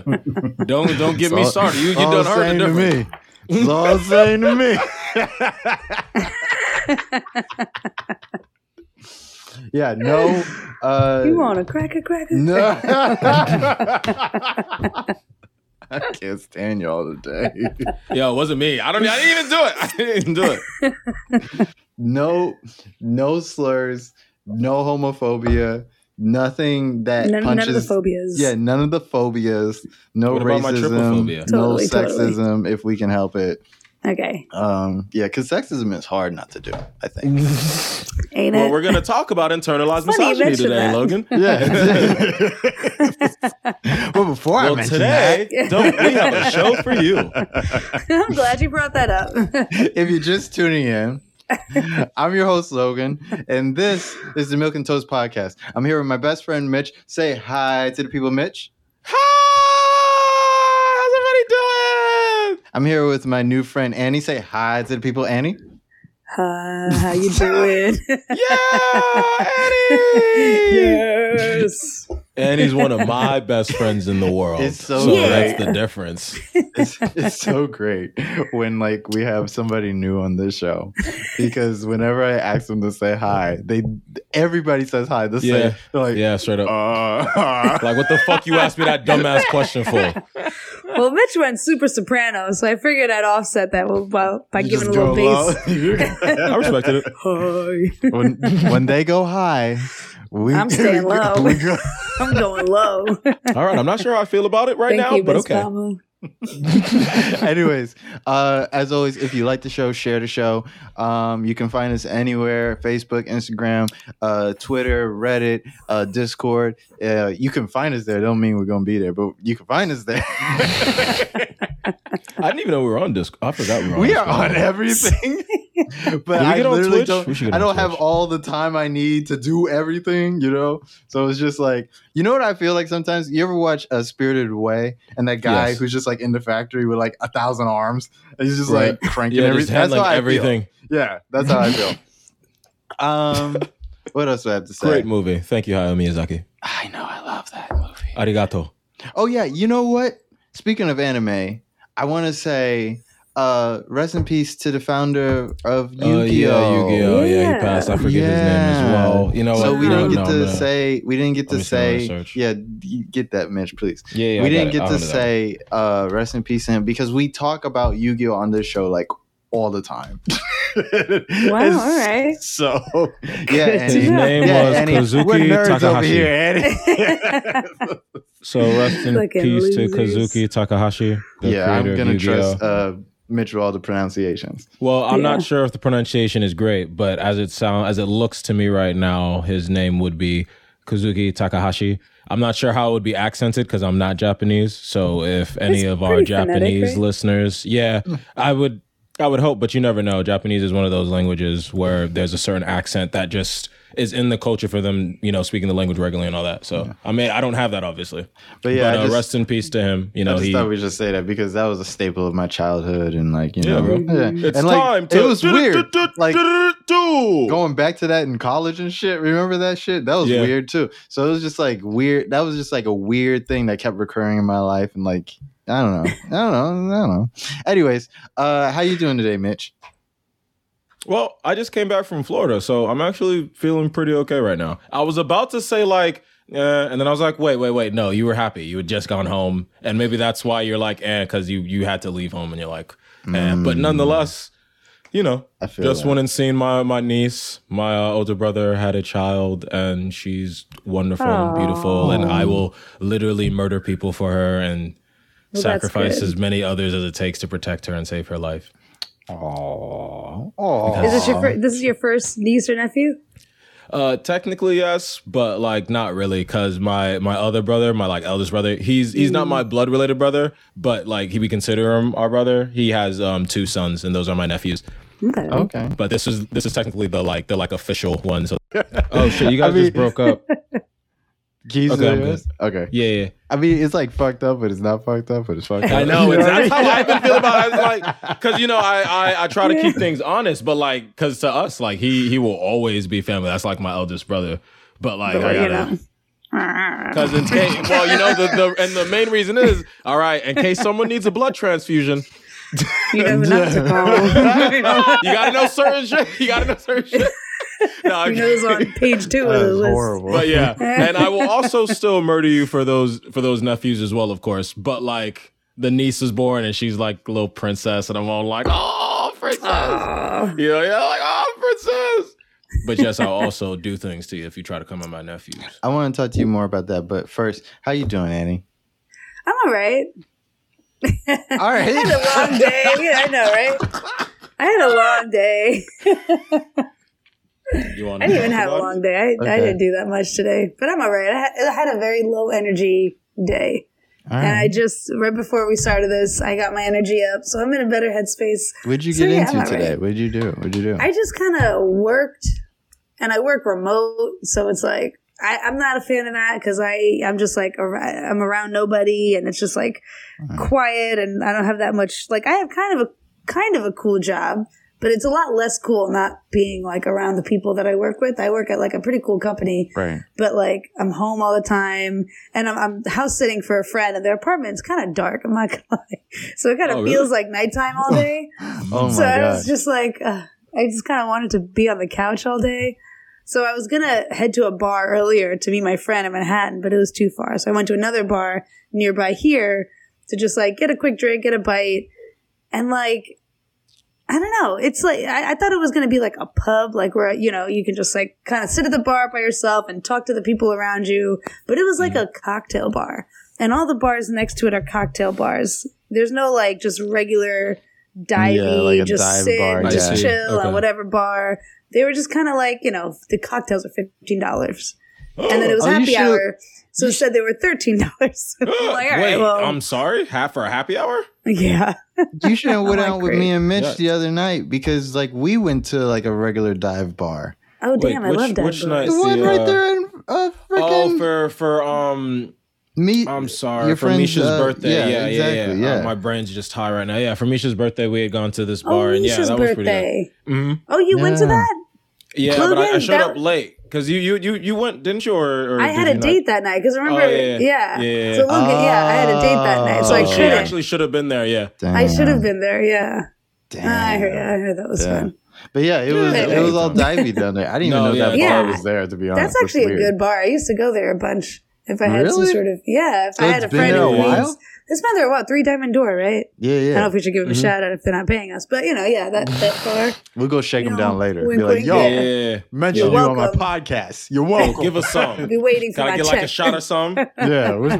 Don't get me started. You done heard the difference. It's all saying to me. Yeah, no. You want a cracker? No. I can't stand y'all today. Yo, it wasn't me. I didn't even do it. No slurs. No homophobia. Nothing that punches. None of the phobias. Yeah, none of the phobias. No what racism. About my totally, no sexism, totally. If we can help it. Okay. Yeah, because sexism is hard not to do, I think. Ain't well, it? We're going to talk about internalized misogyny today, that. Logan. Yeah. Well, before I mention today, that. Don't we have a show for you? I'm glad you brought that up. If you're just tuning in, I'm your host, Logan, and this is the Milk and Toast Podcast. I'm here with my best friend, Mitch. Say hi to the people, Mitch. Hi! How's everybody doing? I'm here with my new friend, Annie. Say hi to the people, Annie. Hi, how you doing? Yeah, Annie! Yes! Annie's one of my best friends in the world. It's so yeah. That's the difference. It's so great when like we have somebody new on this show, because whenever I ask them to say hi, everybody says hi. They yeah. say they're like yeah, straight up. Like what the fuck you asked me that dumbass question for? Well, Mitch went super soprano, so I figured I'd offset that by giving a little bass. I respected it. Hi. When they go high. I'm staying low. I'm going low. All right. I'm not sure how I feel about it right now, but okay. Anyways, as always, if you like the show, share the show. You can find us anywhere: Facebook, Instagram, Twitter, Reddit, Discord. You can find us there. Don't mean we're going to be there, but you can find us there. I didn't even know we were on Discord. I forgot we are on everything. But I literally don't have all the time I need to do everything, you know? So it's just like, you know what I feel like sometimes? You ever watch Spirited Away and that guy yes. who's just like in the factory with like 1,000 arms and he's just right. like cranking everything? That's like how everything. I feel. Yeah, that's how I feel. What else do I have to say? Great movie. Thank you, Hayao Miyazaki. I know. I love that movie. Arigato. Oh, yeah. You know what? Speaking of anime, I want to say... rest in peace to the founder of Yu-Gi-Oh. Yu-Gi-Oh! Yeah, he passed. I forget his name as well. You know, so we didn't get to say. We didn't get to say. Yeah, get that, Mitch, please. Yeah, we didn't get to say. Rest in peace to him because we talk about Yu-Gi-Oh on this show like all the time. Wow! All right. So yeah, and his name was Kazuki Takahashi. Over here, so rest in peace to Kazuki Takahashi. Yeah, I'm gonna trust. Mitch with all the pronunciations. Well, I'm not sure if the pronunciation is great, but as it looks to me right now, his name would be Kazuki Takahashi. I'm not sure how it would be accented because I'm not Japanese. So if any of our Japanese listeners, I would hope, but you never know. Japanese is one of those languages where there's a certain accent that just is in the culture for them, you know, speaking the language regularly and all that. So, yeah. I mean, I don't have that, obviously. But yeah, rest in peace to him. You know, I just thought we should say that because that was a staple of my childhood and like, you know. Yeah. It's and, like, time to. It was weird. Like, going back to that in college and shit. Remember that shit? That was weird too. So it was just like weird. That was just like a weird thing that kept recurring in my life and like, I don't know. Anyways, how you doing today, Mitch? Well, I just came back from Florida, so I'm actually feeling pretty okay right now. I was about to say like, and then I was like, wait. No, you were happy. You had just gone home. And maybe that's why you're like, because you had to leave home and you're like, But nonetheless, you know, I feel just that. Went and seen my niece. My older brother had a child and she's wonderful and beautiful. And I will literally murder people for her and sacrifice as many others as it takes to protect her and save her life. Aww. Is this your first niece or nephew? Technically yes, but like not really, because my other brother, my like eldest brother, he's not my blood related brother, but like we consider him our brother. He has 2 sons, and those are my nephews. Okay. But this is technically the official one. So oh shit, you guys just broke up. Jesus. Okay. Yeah. I mean, it's like fucked up, but it's not fucked up, but it's fucked up. I know. That's how I even feel about it. It's like, because, you know, I try to keep things honest, but like, because to us, like, he will always be family. That's like my eldest brother. But like, I gotta, Because in case, well, you know, and the main reason is, all right, in case someone needs a blood transfusion. You never know what to call. You gotta know certain shit. No, he knows on page 2 of the list. Horrible. But yeah, and I will also still murder you for those nephews as well, of course. But like, the niece is born and she's like a little princess, and I'm all like, oh, princess. You know, yeah, like, oh, princess. But yes, I'll also do things to you if you try to come at my nephews. I want to talk to you more about that, but first, how you doing, Annie? I'm all right. I had a long day. Yeah, I know, right? I had a long day. I didn't even have a long day. I didn't do that much today, but I'm all right. I had a very low energy day. All right. And I just, right before we started this, I got my energy up, so I'm in a better headspace. What'd you get into today? Right. What'd you do? I just kind of worked, and I work remote, so it's like, I'm not a fan of that because I'm just like, I'm around nobody, and it's just like quiet, and I don't have that much. Like, I have kind of a cool job, but it's a lot less cool not being like around the people that I work with. I work at like a pretty cool company, right? But like, I'm home all the time, and I'm house sitting for a friend, and their apartment's kind of dark. I'm not gonna lie, so it kind of feels like nighttime all day. I was just like, I just kind of wanted to be on the couch all day. So I was going to head to a bar earlier to meet my friend in Manhattan, but it was too far. So I went to another bar nearby here to just like get a quick drink, get a bite. And like, I don't know. It's like, I thought it was going to be like a pub, like where, you know, you can just like kind of sit at the bar by yourself and talk to the people around you. But it was like a cocktail bar, and all the bars next to it are cocktail bars. There's no like just regular divey, like just dive sit, bar, just chill on whatever bar. They were just kind of like, you know, the cocktails are $15. And then it was happy hour. So it said they were $13. I'm like, all right, wait, well, I'm sorry? Half for a happy hour? Yeah. You should have went out with me and Mitch the other night, because like we went to like a regular dive bar. Oh, damn. I love dive bars. The one right there in freaking... Oh, for me, I'm sorry. Your friend's, for Misha's birthday. Yeah. My brain's just high right now. Yeah, for Misha's birthday, we had gone to this bar. Oh, and Misha's that birthday. Was pretty good. Mm-hmm. Oh, you went to that? Yeah, Clued, but I showed up late because you went, didn't you? Or I had a date that night because remember, yeah. So Logan, I had a date that night, so I couldn't. She actually should have been there. Yeah, damn. I should have been there. Yeah, damn. I heard that was fun. But yeah, it was all divey down there. I didn't even know that bar was there, to be honest. That's actually a good bar. I used to go there a bunch. If I had some sort of, if so I had a friend who was, it's been there a while, Three Diamond Door, right? Yeah. I don't know if we should give them a shout out if they're not paying us, but you know, that far. We'll go shake them down later. Be like, yo, mention you on my podcast. You're welcome. Give us some. I'll be waiting for my check. Gotta get like a shot or something. Yeah, where's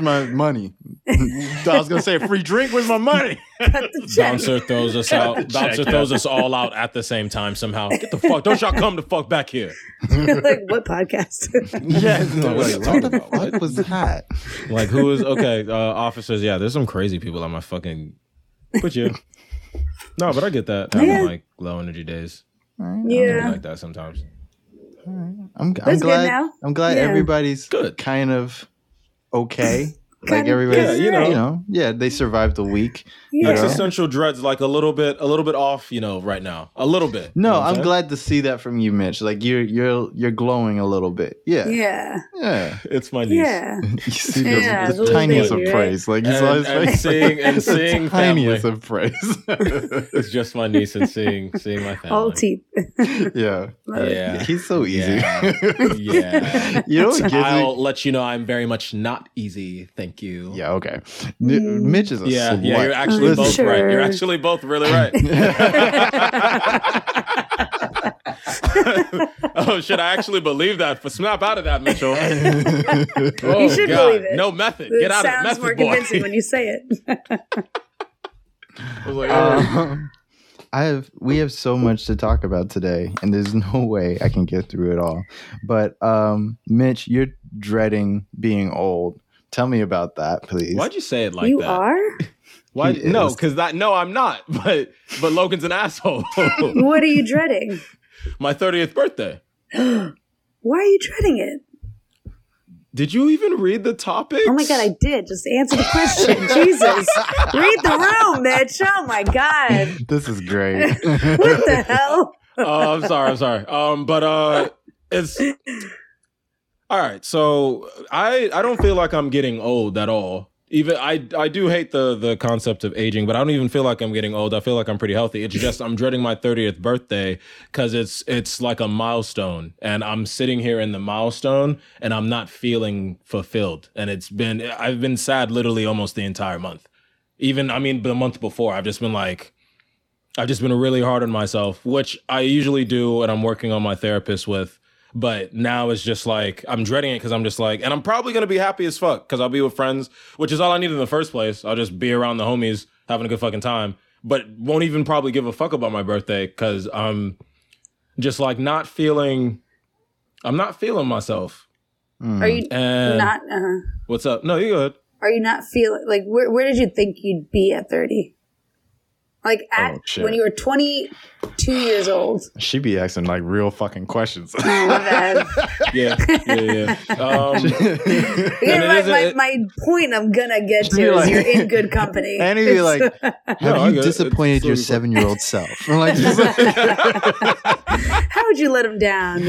my money? I was gonna say a free drink. Where's my money? Bouncer throws us out. Bouncer throws us all out at the same time somehow. Get the fuck! Don't y'all come the fuck back here. Like, what podcast? What was that? Like, who is okay? Officers. Yeah, there's some crazy people on my fucking. Put you. No, but I get that. Having like low energy days. Yeah, like that sometimes. All right. I'm glad. Good now. I'm glad everybody's good. Kind of okay. Like everybody, they survived the week. Existential dread's like a little bit off, you know, right now, a little bit. No, you know I'm glad to see that from you, Mitch. Like you're glowing a little bit. Yeah. It's my niece. Yeah, you see the tiniest of praise. Like he's always seeing the tiniest of praise. It's just my niece and seeing my family. All teeth. Yeah. He's so easy. Yeah. You know what gives me? I'll let you know I'm very much not easy. Thank you. Yeah, okay. Mitch is a slut. Yeah, you're actually both right. You're actually both really right. Oh, shit, I actually believe that. Snap out of that, Mitchell. Oh, you should believe it. No method. Get out of the method, boy. It sounds more convincing when you say it. I was like, we have so much to talk about today, and there's no way I can get through it all. But, Mitch, you're dreading being old. Tell me about that, please. Why'd you say it like that? You are? Why? No, because I'm not. But Logan's an asshole. What are you dreading? My 30th birthday. Why are you dreading it? Did you even read the topics? Oh my God, I did. Just answer the question. Jesus. Read the room, Mitch. Oh my God. This is great. What the hell? Oh, I'm sorry. But it's... All right, so I don't feel like I'm getting old at all. Even I do hate the concept of aging, but I don't even feel like I'm getting old. I feel like I'm pretty healthy. It's just I'm dreading my 30th birthday because it's like a milestone, and I'm sitting here in the milestone, and I'm not feeling fulfilled. And I've been sad literally almost the entire month. Even, I mean, the month before, I've just been really hard on myself, which I usually do, and I'm working on my therapist with. But now it's just like, I'm dreading it because I'm just like, and I'm probably going to be happy as fuck because I'll be with friends, which is all I need in the first place. I'll just be around the homies having a good fucking time, but won't even probably give a fuck about my birthday because I'm just like I'm not feeling myself. Are you not? What's up? No, you go ahead. Are you not feeling, like, where did you think you'd be at 30? Like, when you were 22 years old. She be asking, like, real fucking questions. Oh, my bad. Yeah. My point I'm going to get to is you're in good company. And he'd be like, have you disappointed your 7-year-old self? How would you let him down?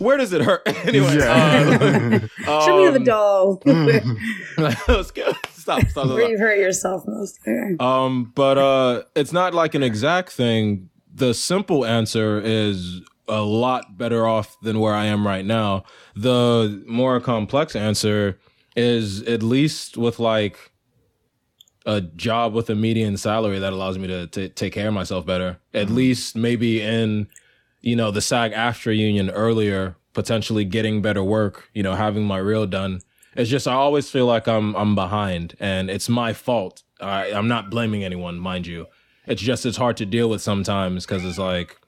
Where does it hurt? Anyway. Yeah. Show me the doll. Let's go. Stop. Where you hurt yourself most. But it's not like an exact thing. The simple answer is a lot better off than where I am right now. The more complex answer is at least with like a job with a median salary that allows me to take care of myself better. At least maybe in, the SAG-AFTRA union earlier, potentially getting better work, having my reel done. It's just I always feel like I'm behind, and it's my fault. I'm not blaming anyone, mind you. It's just it's hard to deal with sometimes because it's like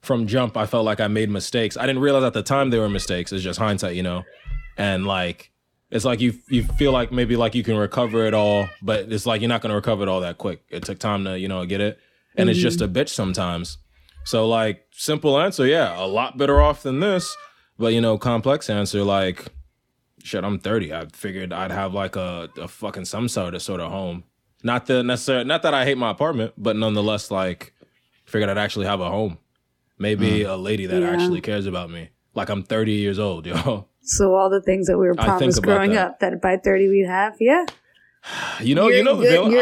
from jump I felt like I made mistakes. I didn't realize at the time they were mistakes. It's just hindsight, And like it's like you feel like maybe like you can recover it all, but it's like you're not going to recover it all that quick. It took time to get it, and it's just a bitch sometimes. So like simple answer, yeah, a lot better off than this, but complex answer like. Shit, I'm 30. I figured I'd have like a fucking some sort of home. Not that I hate my apartment, but nonetheless, like, figured I'd actually have a home. Maybe a lady that actually cares about me. Like I'm 30 years old, yo. So all the things that we were promised growing up that by 30 we'd have, yeah. You're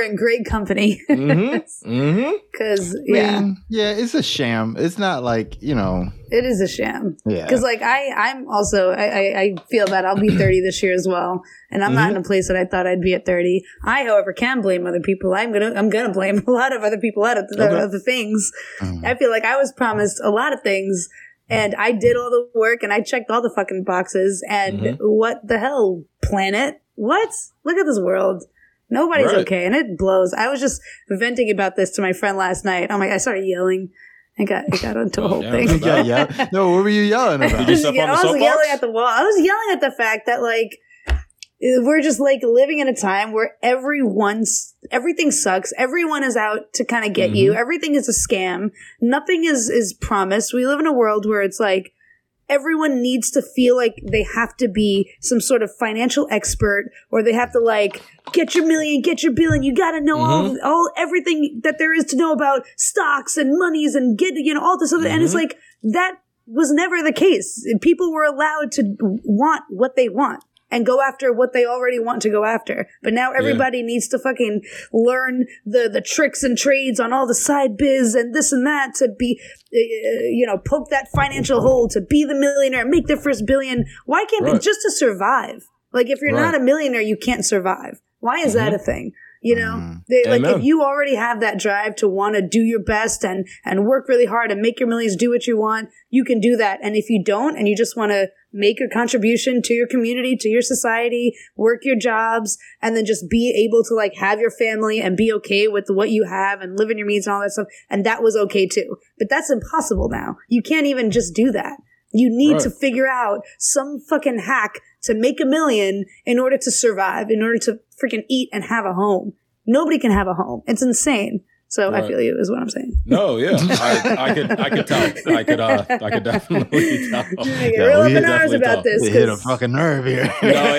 in great company. Mm-hmm. Mm-hmm. Because it's a sham. It's not like It is a sham. Yeah. Because like I'm also I feel that I'll be 30 this year as well, and I'm not in a place that I thought I'd be at 30. I, however, can blame other people. I'm gonna blame a lot of other people out of other things. Mm. I feel like I was promised a lot of things, and I did all the work, and I checked all the fucking boxes. And what the hell, planet? What? Look at this world. Nobody's okay, and it blows. I was just venting about this to my friend last night. Oh my God, I started yelling. I got into a whole thing. Yeah. No, what were you yelling about? Did you step on the soapbox? I was yelling at the wall. I was yelling at the fact that like we're just like living in a time where everything sucks. Everyone is out to kind of get you. Everything is a scam. Nothing is promised. We live in a world where it's like everyone needs to feel like they have to be some sort of financial expert, or they have to like get your million, get your billion. You got to know all everything that there is to know about stocks and monies and get all this other. And it's like that was never the case. People were allowed to want what they want and go after what they already want to go after. But now everybody needs to fucking learn the tricks and trades on all the side biz and this and that to be, poke that financial hole to be the millionaire and make their first billion. Why can't they just to survive? Like if you're not a millionaire, you can't survive. Why is that a thing? If you already have that drive to want to do your best and work really hard and make your millions, do what you want, you can do that. And if you don't, and you just want to make your contribution to your community, to your society, work your jobs, and then just be able to like have your family and be okay with what you have and live in your means and all that stuff. And that was okay too. But that's impossible now. You can't even just do that. You need to figure out some fucking hack to make a million in order to survive, in order to freaking eat and have a home. Nobody can have a home. It's insane. So right. I feel you is what I'm saying. No, yeah, I could tell. I could definitely tell. We hit a fucking nerve here. No,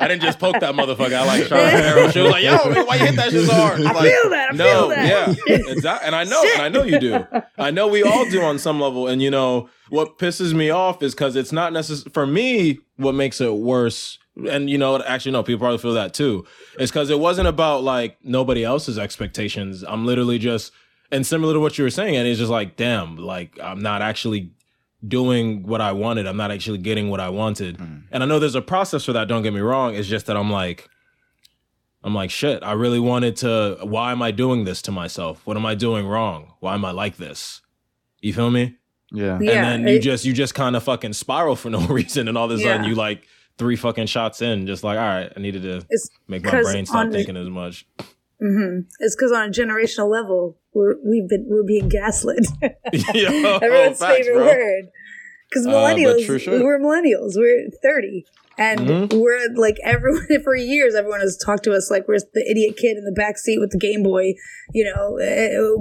I didn't just poke that motherfucker. I like shot her arrow. She was like, "Yo, man, why you hit that shit so hard?" I feel that. Yeah, exactly. And I know, and I know you do. I know we all do on some level. And you know what pisses me off is because it's not necessary for me. What makes it worse. And, you know, actually, no, people probably feel that, too. It's because it wasn't about, like, nobody else's expectations. I'm literally just, and similar to what you were saying, and it's just like, damn, like, I'm not actually doing what I wanted. I'm not actually getting what I wanted. Mm. And I know there's a process for that. Don't get me wrong. It's just that I'm like, shit, I really wanted to. Why am I doing this to myself? What am I doing wrong? Why am I like this? You feel me? Yeah. And then you just kind of fucking spiral for no reason. And all of a sudden you like. 3 fucking shots in, just like, all right, I needed to make my brain stop thinking as much. Mm-hmm. It's because on a generational level, we're being gaslit. Yo, everyone's favorite word. Because millennials, we're millennials. We're 30. And we're like, everyone, for years, everyone has talked to us like we're the idiot kid in the backseat with the Game Boy, you know,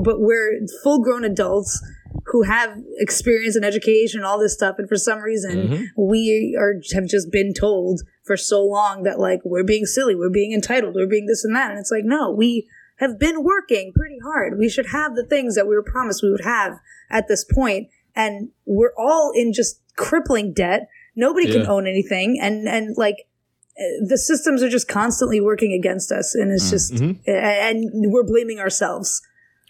but we're full-grown adults who have experience and education and all this stuff. And for some reason, we have just been told for so long that, like, we're being silly, we're being entitled, we're being this and that. And it's like, no, we have been working pretty hard. We should have the things that we were promised we would have at this point. And we're all in just crippling debt. Nobody can own anything. And like, the systems are just constantly working against us. And it's just, and we're blaming ourselves.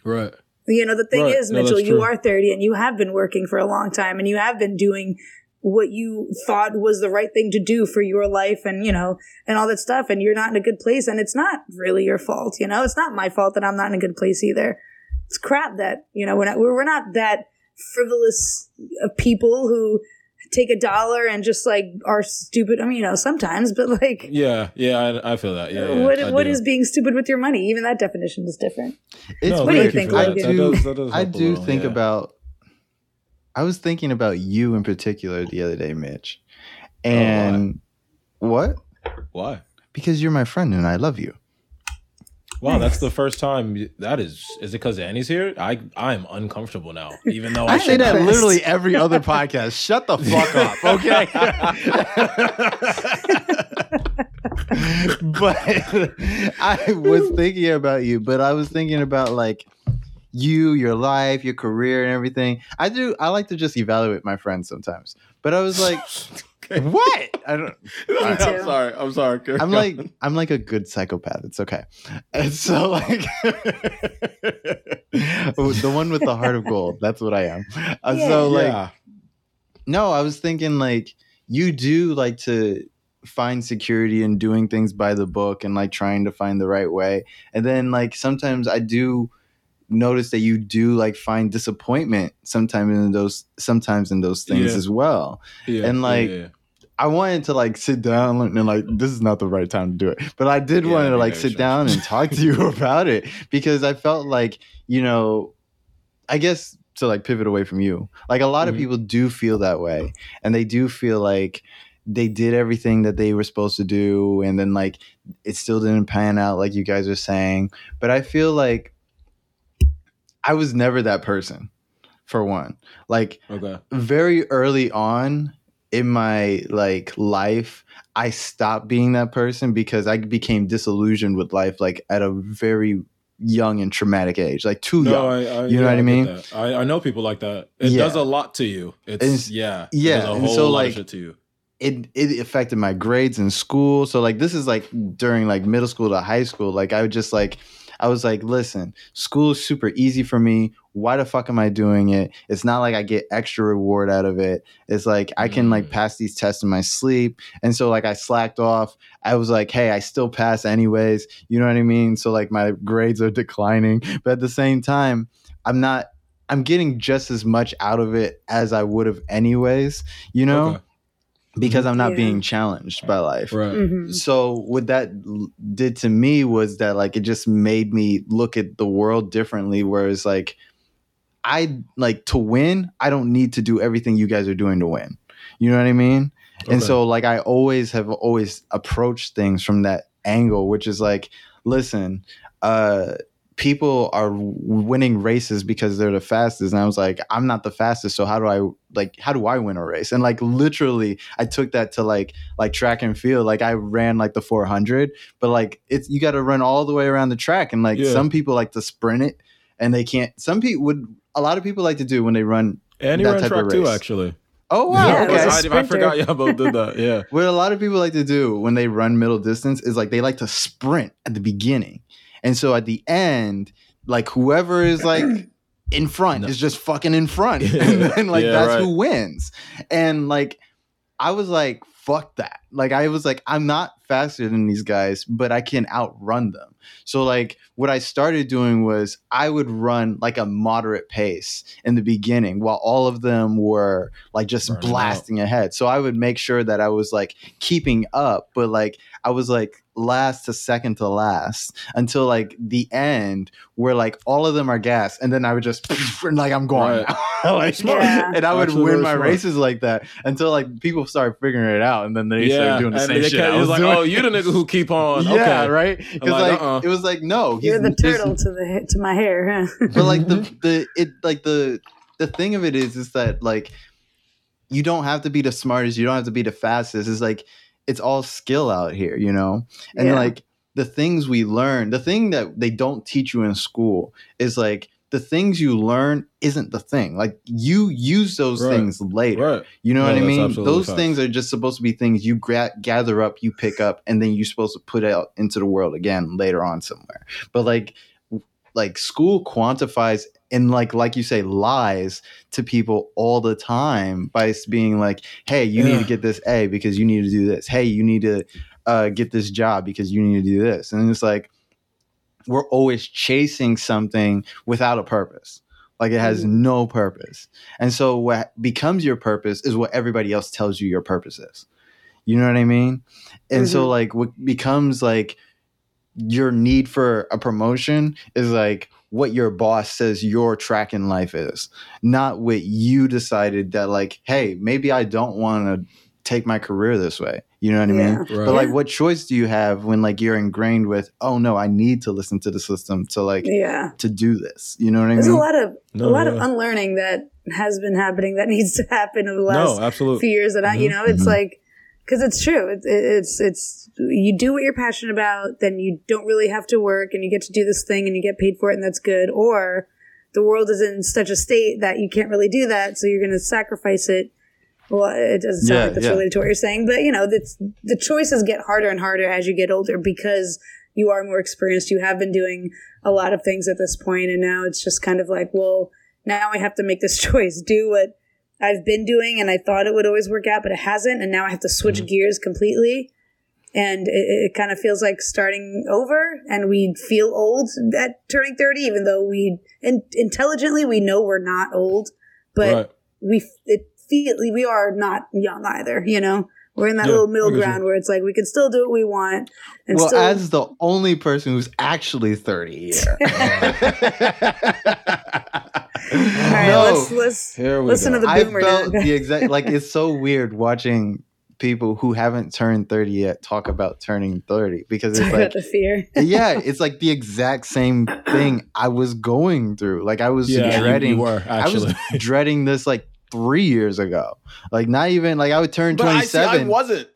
Right. You know, the thing is, Mitchell, you are 30 and you have been working for a long time and you have been doing what you thought was the right thing to do for your life and, you know, and all that stuff. And you're not in a good place. And it's not really your fault. You know, it's not my fault that I'm not in a good place either. It's crap that, you know, we're not that frivolous people who take a dollar and just like are stupid. I mean, you know, sometimes, but like. I feel that. Yeah. What is being stupid with your money? Even that definition is different. I was thinking about you in particular the other day, Mitch. And why? Because you're my friend and I love you. Wow, that's the first time. That is it because Annie's here? I am uncomfortable now, even though I say that literally every other podcast. Shut the fuck up, okay? But I was thinking about you, but I was thinking about like you, your life, your career, and everything. I like to just evaluate my friends sometimes, but I was like, okay. What? I don't. I'm sorry. I'm like a good psychopath. It's okay. And so like the one with the heart of gold. That's what I am. No, I was thinking like you do like to find security in doing things by the book and like trying to find the right way. And then like sometimes I do notice that you do like find disappointment sometimes in those things as well. Yeah, and like I wanted to like sit down and like this is not the right time to do it, but I did want to like sit down and talk to you about it because I felt like, you know, I guess to like pivot away from you, like a lot of people do feel that way and they do feel like they did everything that they were supposed to do and then like it still didn't pan out like you guys are saying. But I feel like I was never that person, for one. Like, very early on in my, like, life, I stopped being that person because I became disillusioned with life, like, at a very young and traumatic age. Like, too young. You know what I mean? I know people like that. It does a lot to you. It does a whole lot of shit to you. It affected my grades in school. So, like, this is, like, during, like, middle school to high school. Like, I would just, like... I was like, listen, school is super easy for me. Why the fuck am I doing it? It's not like I get extra reward out of it. It's like I can like pass these tests in my sleep. And so like I slacked off. I was like, hey, I still pass anyways. You know what I mean? So like my grades are declining. But at the same time, I'm getting just as much out of it as I would have anyways, you know? Okay. Because I'm not being challenged by life. Right. Mm-hmm. So what that did to me was that like it just made me look at the world differently. Whereas like I like to win, I don't need to do everything you guys are doing to win. You know what I mean? Okay. And so like I always approached things from that angle, which is like, listen, people are winning races because they're the fastest. And I was like, I'm not the fastest. So how do I win a race? And like, literally I took that to like track and field. Like I ran like the 400, but like it's, you got to run all the way around the track. And like, some people like to sprint it and they can't, a lot of people like to do when they run. Annie ran track too, actually. Oh, wow. Yeah, okay. I forgot y'all both did that. Yeah. What a lot of people like to do when they run middle distance is like, they like to sprint at the beginning. And so at the end, like whoever is like in front is just fucking in front. And then like that's who wins. And like I was like, fuck that. Like I was like, I'm not faster than these guys, but I can outrun them. So like what I started doing was I would run like a moderate pace in the beginning while all of them were like just blasting ahead. So I would make sure that I was like keeping up, but like I was like last to second to last until like the end where like all of them are gassed. And then I would just and, like, I'm going like, and I would win my races like that until like people started figuring it out. And then they started doing the same shit. I was like, oh, you the nigga who keep on. Yeah, okay. Right? Because like it was like, no. You're the turtle to my hair. Huh? But like the thing of it is that like you don't have to be the smartest. You don't have to be the fastest. It's like it's all skill out here, you know? And like the things we learn, the thing that they don't teach you in school is like the things you learn isn't the thing. Like you use those things later. Right. You know what I mean? Those things are just supposed to be things you gather up, you pick up, and then you're supposed to put out into the world again later on somewhere. But like school quantifies and like you say, lies to people all the time by being like, hey, you need to get this A because you need to do this. Hey, you need to get this job because you need to do this. And it's like, we're always chasing something without a purpose. Like it has no purpose. And so what becomes your purpose is what everybody else tells you your purpose is. You know what I mean? And so like what becomes like your need for a promotion is like, what your boss says your track in life is, not what you decided that like, hey, maybe I don't want to take my career this way. You know what I mean? Right. But like, what choice do you have when like you're ingrained with, oh no, I need to listen to the system to like, to do this. You know what I mean? There's a lot of unlearning that has been happening that needs to happen over the last few years. That you know, it's like, because it's true. It's you do what you're passionate about, then you don't really have to work and you get to do this thing and you get paid for it and that's good. Or the world is in such a state that you can't really do that, so you're going to sacrifice it. Well, it doesn't sound like that's related to what you're saying, but you know, the choices get harder and harder as you get older because you are more experienced. You have been doing a lot of things at this point, and now it's just kind of like, well, now I have to make this choice. Do what I've been doing and I thought it would always work out, but it hasn't. And now I have to switch gears completely. And it kind of feels like starting over, and we feel old at turning 30, even though intelligently, we know we're not old, but we are not young either. You know, we're in that little middle ground where it's like, we can still do what we want. And as the only person who's actually 30 here. All right, let's listen to the boomer. I felt the exact like it's so weird watching people who haven't turned 30 yet talk about turning 30 because it's like the fear. It's like the exact same thing I was going through. Like I was dreading. I was dreading this like 3 years ago. Like not even like I would turn 27. I wasn't.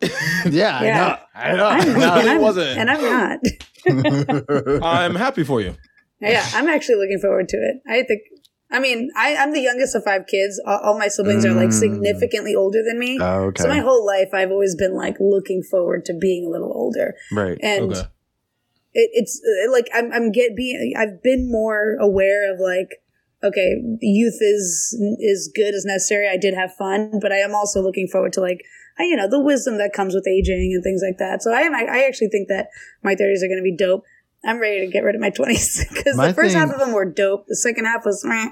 I'm not. I'm happy for you. Yeah, I'm actually looking forward to it. I think. I mean, I'm the youngest of 5 kids. All my siblings are like significantly older than me. Oh, okay. So my whole life, I've always been like looking forward to being a little older. Right. And it's like I've been more aware of like, okay, youth is good, is necessary. I did have fun, but I am also looking forward to like, you know, the wisdom that comes with aging and things like that. So I actually think that my 30s are going to be dope. I'm ready to get rid of my 20s because the first half of them were dope. The second half was meh.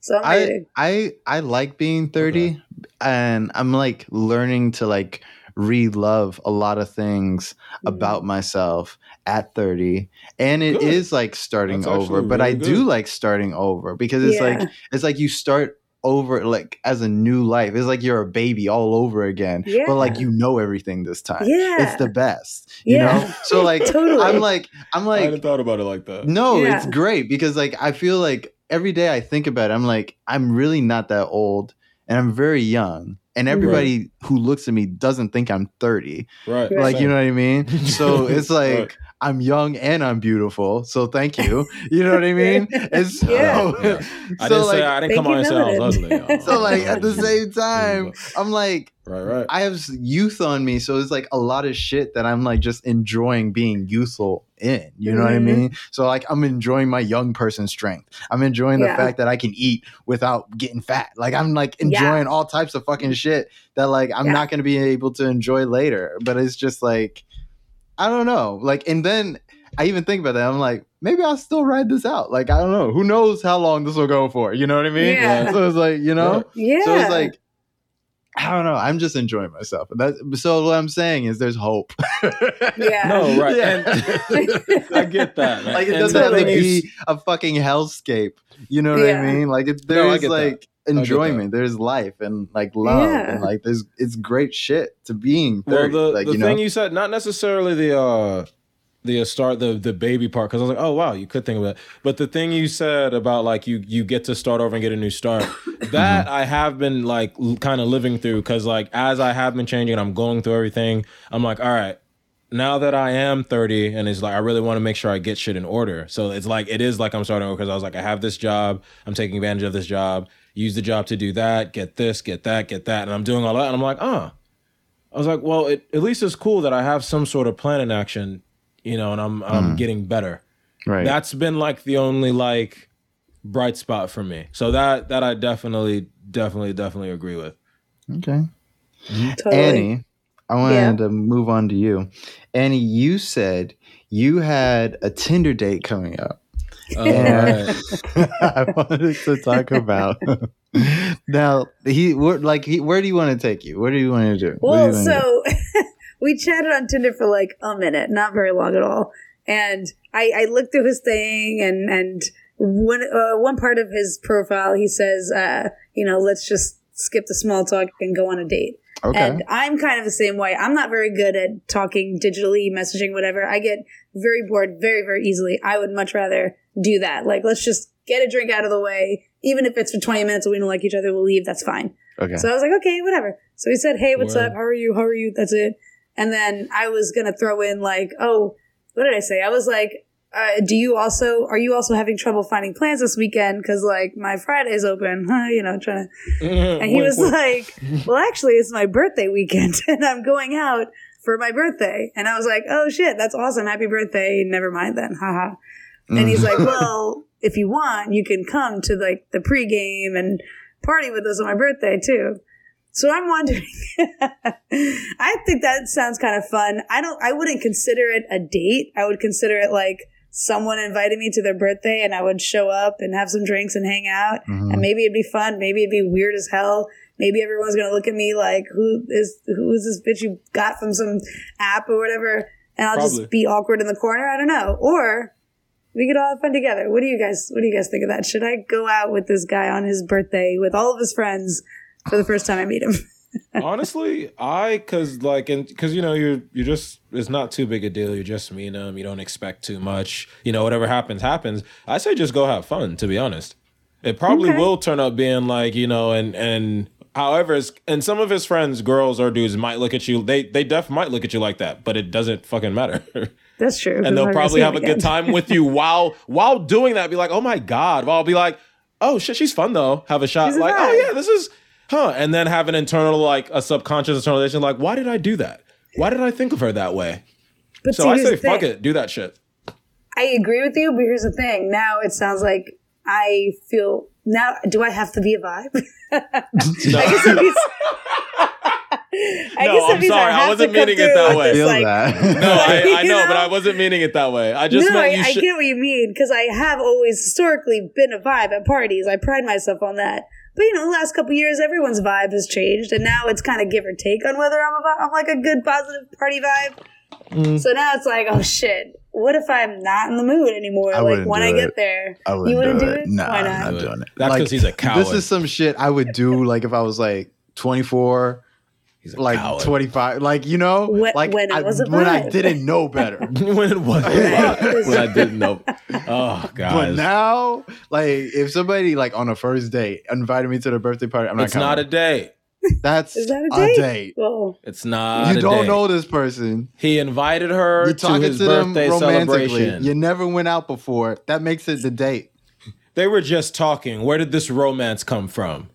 So I'm ready. I like being 30 and I'm like learning to like re-love a lot of things about myself at 30. And it is like starting over, but I do like starting over because it's like you start over, like, as a new life. It's like you're a baby all over again, yeah. but like, you know everything this time. Yeah. It's the best, you yeah. know? So like, totally. I'm like, I hadn't thought about it like that. No, yeah. it's great because like, I feel like every day I think about it, I'm like, I'm really not that old and I'm very young. And everybody right. who looks at me doesn't think I'm 30. Right. Like, same. You know what I mean? So it's like, right. I'm young and I'm beautiful. So thank you. You know what I mean? And so, yeah. Yeah. I didn't come out and say I was ugly. Y'all. So like at the same time, I'm like, right. I have youth on me. So it's like a lot of shit that I'm like just enjoying being youthful in. You know mm-hmm. what I mean? So like I'm enjoying my young person strength. I'm enjoying the yeah. fact that I can eat without getting fat. Like I'm like enjoying yeah. all types of fucking shit that like I'm yeah. not going to be able to enjoy later. But it's just like, I don't know. Like, and then I even think about that. I'm like, maybe I'll still ride this out. Like, I don't know. Who knows how long this will go for? You know what I mean? Yeah. So it's like, you know? Yeah. So it's like, I don't know. I'm just enjoying myself. So what I'm saying is there's hope. Yeah. No, right. Yeah. And, I get that. Right? Like, it doesn't have to be a fucking hellscape. You know what yeah. I mean? Like, there's no, like enjoyment. There's life and like love yeah. and like there's it's great shit to being 30. Well, like, the you know? Thing you said, not necessarily the baby part, because I was like, oh wow, you could think of that. But the thing you said about like you get to start over and get a new start, that I have been like kind of living through, because like as I have been changing and I'm going through everything, I'm like, all right, now that I am 30, and it's like I really want to make sure I get shit in order. So it's like it is like I'm starting over, because I was like, I have this job, I'm taking advantage of this job, use the job to do that, get this, get that, get that, and I'm doing all that, and I'm like, I was like, well, at least it's cool that I have some sort of plan in action. You know, and I'm getting better. Right. That's been like the only like bright spot for me. So that I definitely agree with. Okay. Totally. Annie, I wanted to move on to you. Annie, you said you had a Tinder date coming up. Oh, and right. I wanted to talk about. Now, where do you want to take you? What do you want to do? Well, so. We chatted on Tinder for like a minute, not very long at all. And I looked through his thing, and one part of his profile, he says, let's just skip the small talk and go on a date. Okay. And I'm kind of the same way. I'm not very good at talking digitally, messaging, whatever. I get very bored very, very easily. I would much rather do that. Like, let's just get a drink out of the way. Even if it's for 20 minutes and we don't like each other, we'll leave. That's fine. Okay. So I was like, okay, whatever. So he said, hey, what's up? How are you? That's it. And then I was going to throw in like, oh, what did I say? I was like, are you also having trouble finding plans this weekend? Because like my Friday's open, trying to. And he was like, well, actually, it's my birthday weekend and I'm going out for my birthday. And I was like, oh, shit, that's awesome. Happy birthday. Never mind then. Haha. And he's like, well, if you want, you can come to like the pregame and party with us on my birthday, too. So I'm wondering, I think that sounds kind of fun. I wouldn't consider it a date. I would consider it like someone invited me to their birthday and I would show up and have some drinks and hang out. Mm-hmm. And maybe it'd be fun. Maybe it'd be weird as hell. Maybe everyone's going to look at me like, who is this bitch you got from some app or whatever? And I'll just be awkward in the corner. I don't know. Or we could all have fun together. What do you guys think of that? Should I go out with this guy on his birthday with all of his friends for the first time I meet him? Honestly, you're just, it's not too big a deal. You just meet him. You don't expect too much. You know, whatever happens. I say just go have fun, to be honest. It probably will turn up being like, and however, and some of his friends, girls or dudes, might look at you. They might look at you like that, but it doesn't fucking matter. That's true. And they'll probably have a good time with you while doing that. Be like, oh my God. Well, I'll be like, oh shit, she's fun though. Have a shot. She's like, oh yeah, this is... And then have an internal, like a subconscious internalization, like, why did I do that? Why did I think of her that way? But so I say, fuck it, do that shit. I agree with you, but here's the thing. Now it sounds like I feel, now, do I have to be a vibe? No. I'm sorry. I wasn't meaning it that way. I know, but I wasn't meaning it that way. I just meant I get what you mean, because I have always historically been a vibe at parties. I pride myself on that. But, the last couple of years, everyone's vibe has changed. And now it's kind of give or take on whether I'm like a good, positive party vibe. So now it's like, oh, shit. what if I'm not in the mood anymore? When I get there, I wouldn't do it? No, why not? I'm not doing it. That's because he's a coward. This is some shit I would do like if I was like 24. He's like coward. 25, like, you know, when I didn't know better. When it was when I didn't know. Oh god. But now, like, if somebody like on a first date invited me to their birthday party, I'm not. It's not a date. That's a date. Oh. It's not. You don't know this person. He invited her to his birthday celebration. You never went out before. That makes it the date. They were just talking. Where did this romance come from?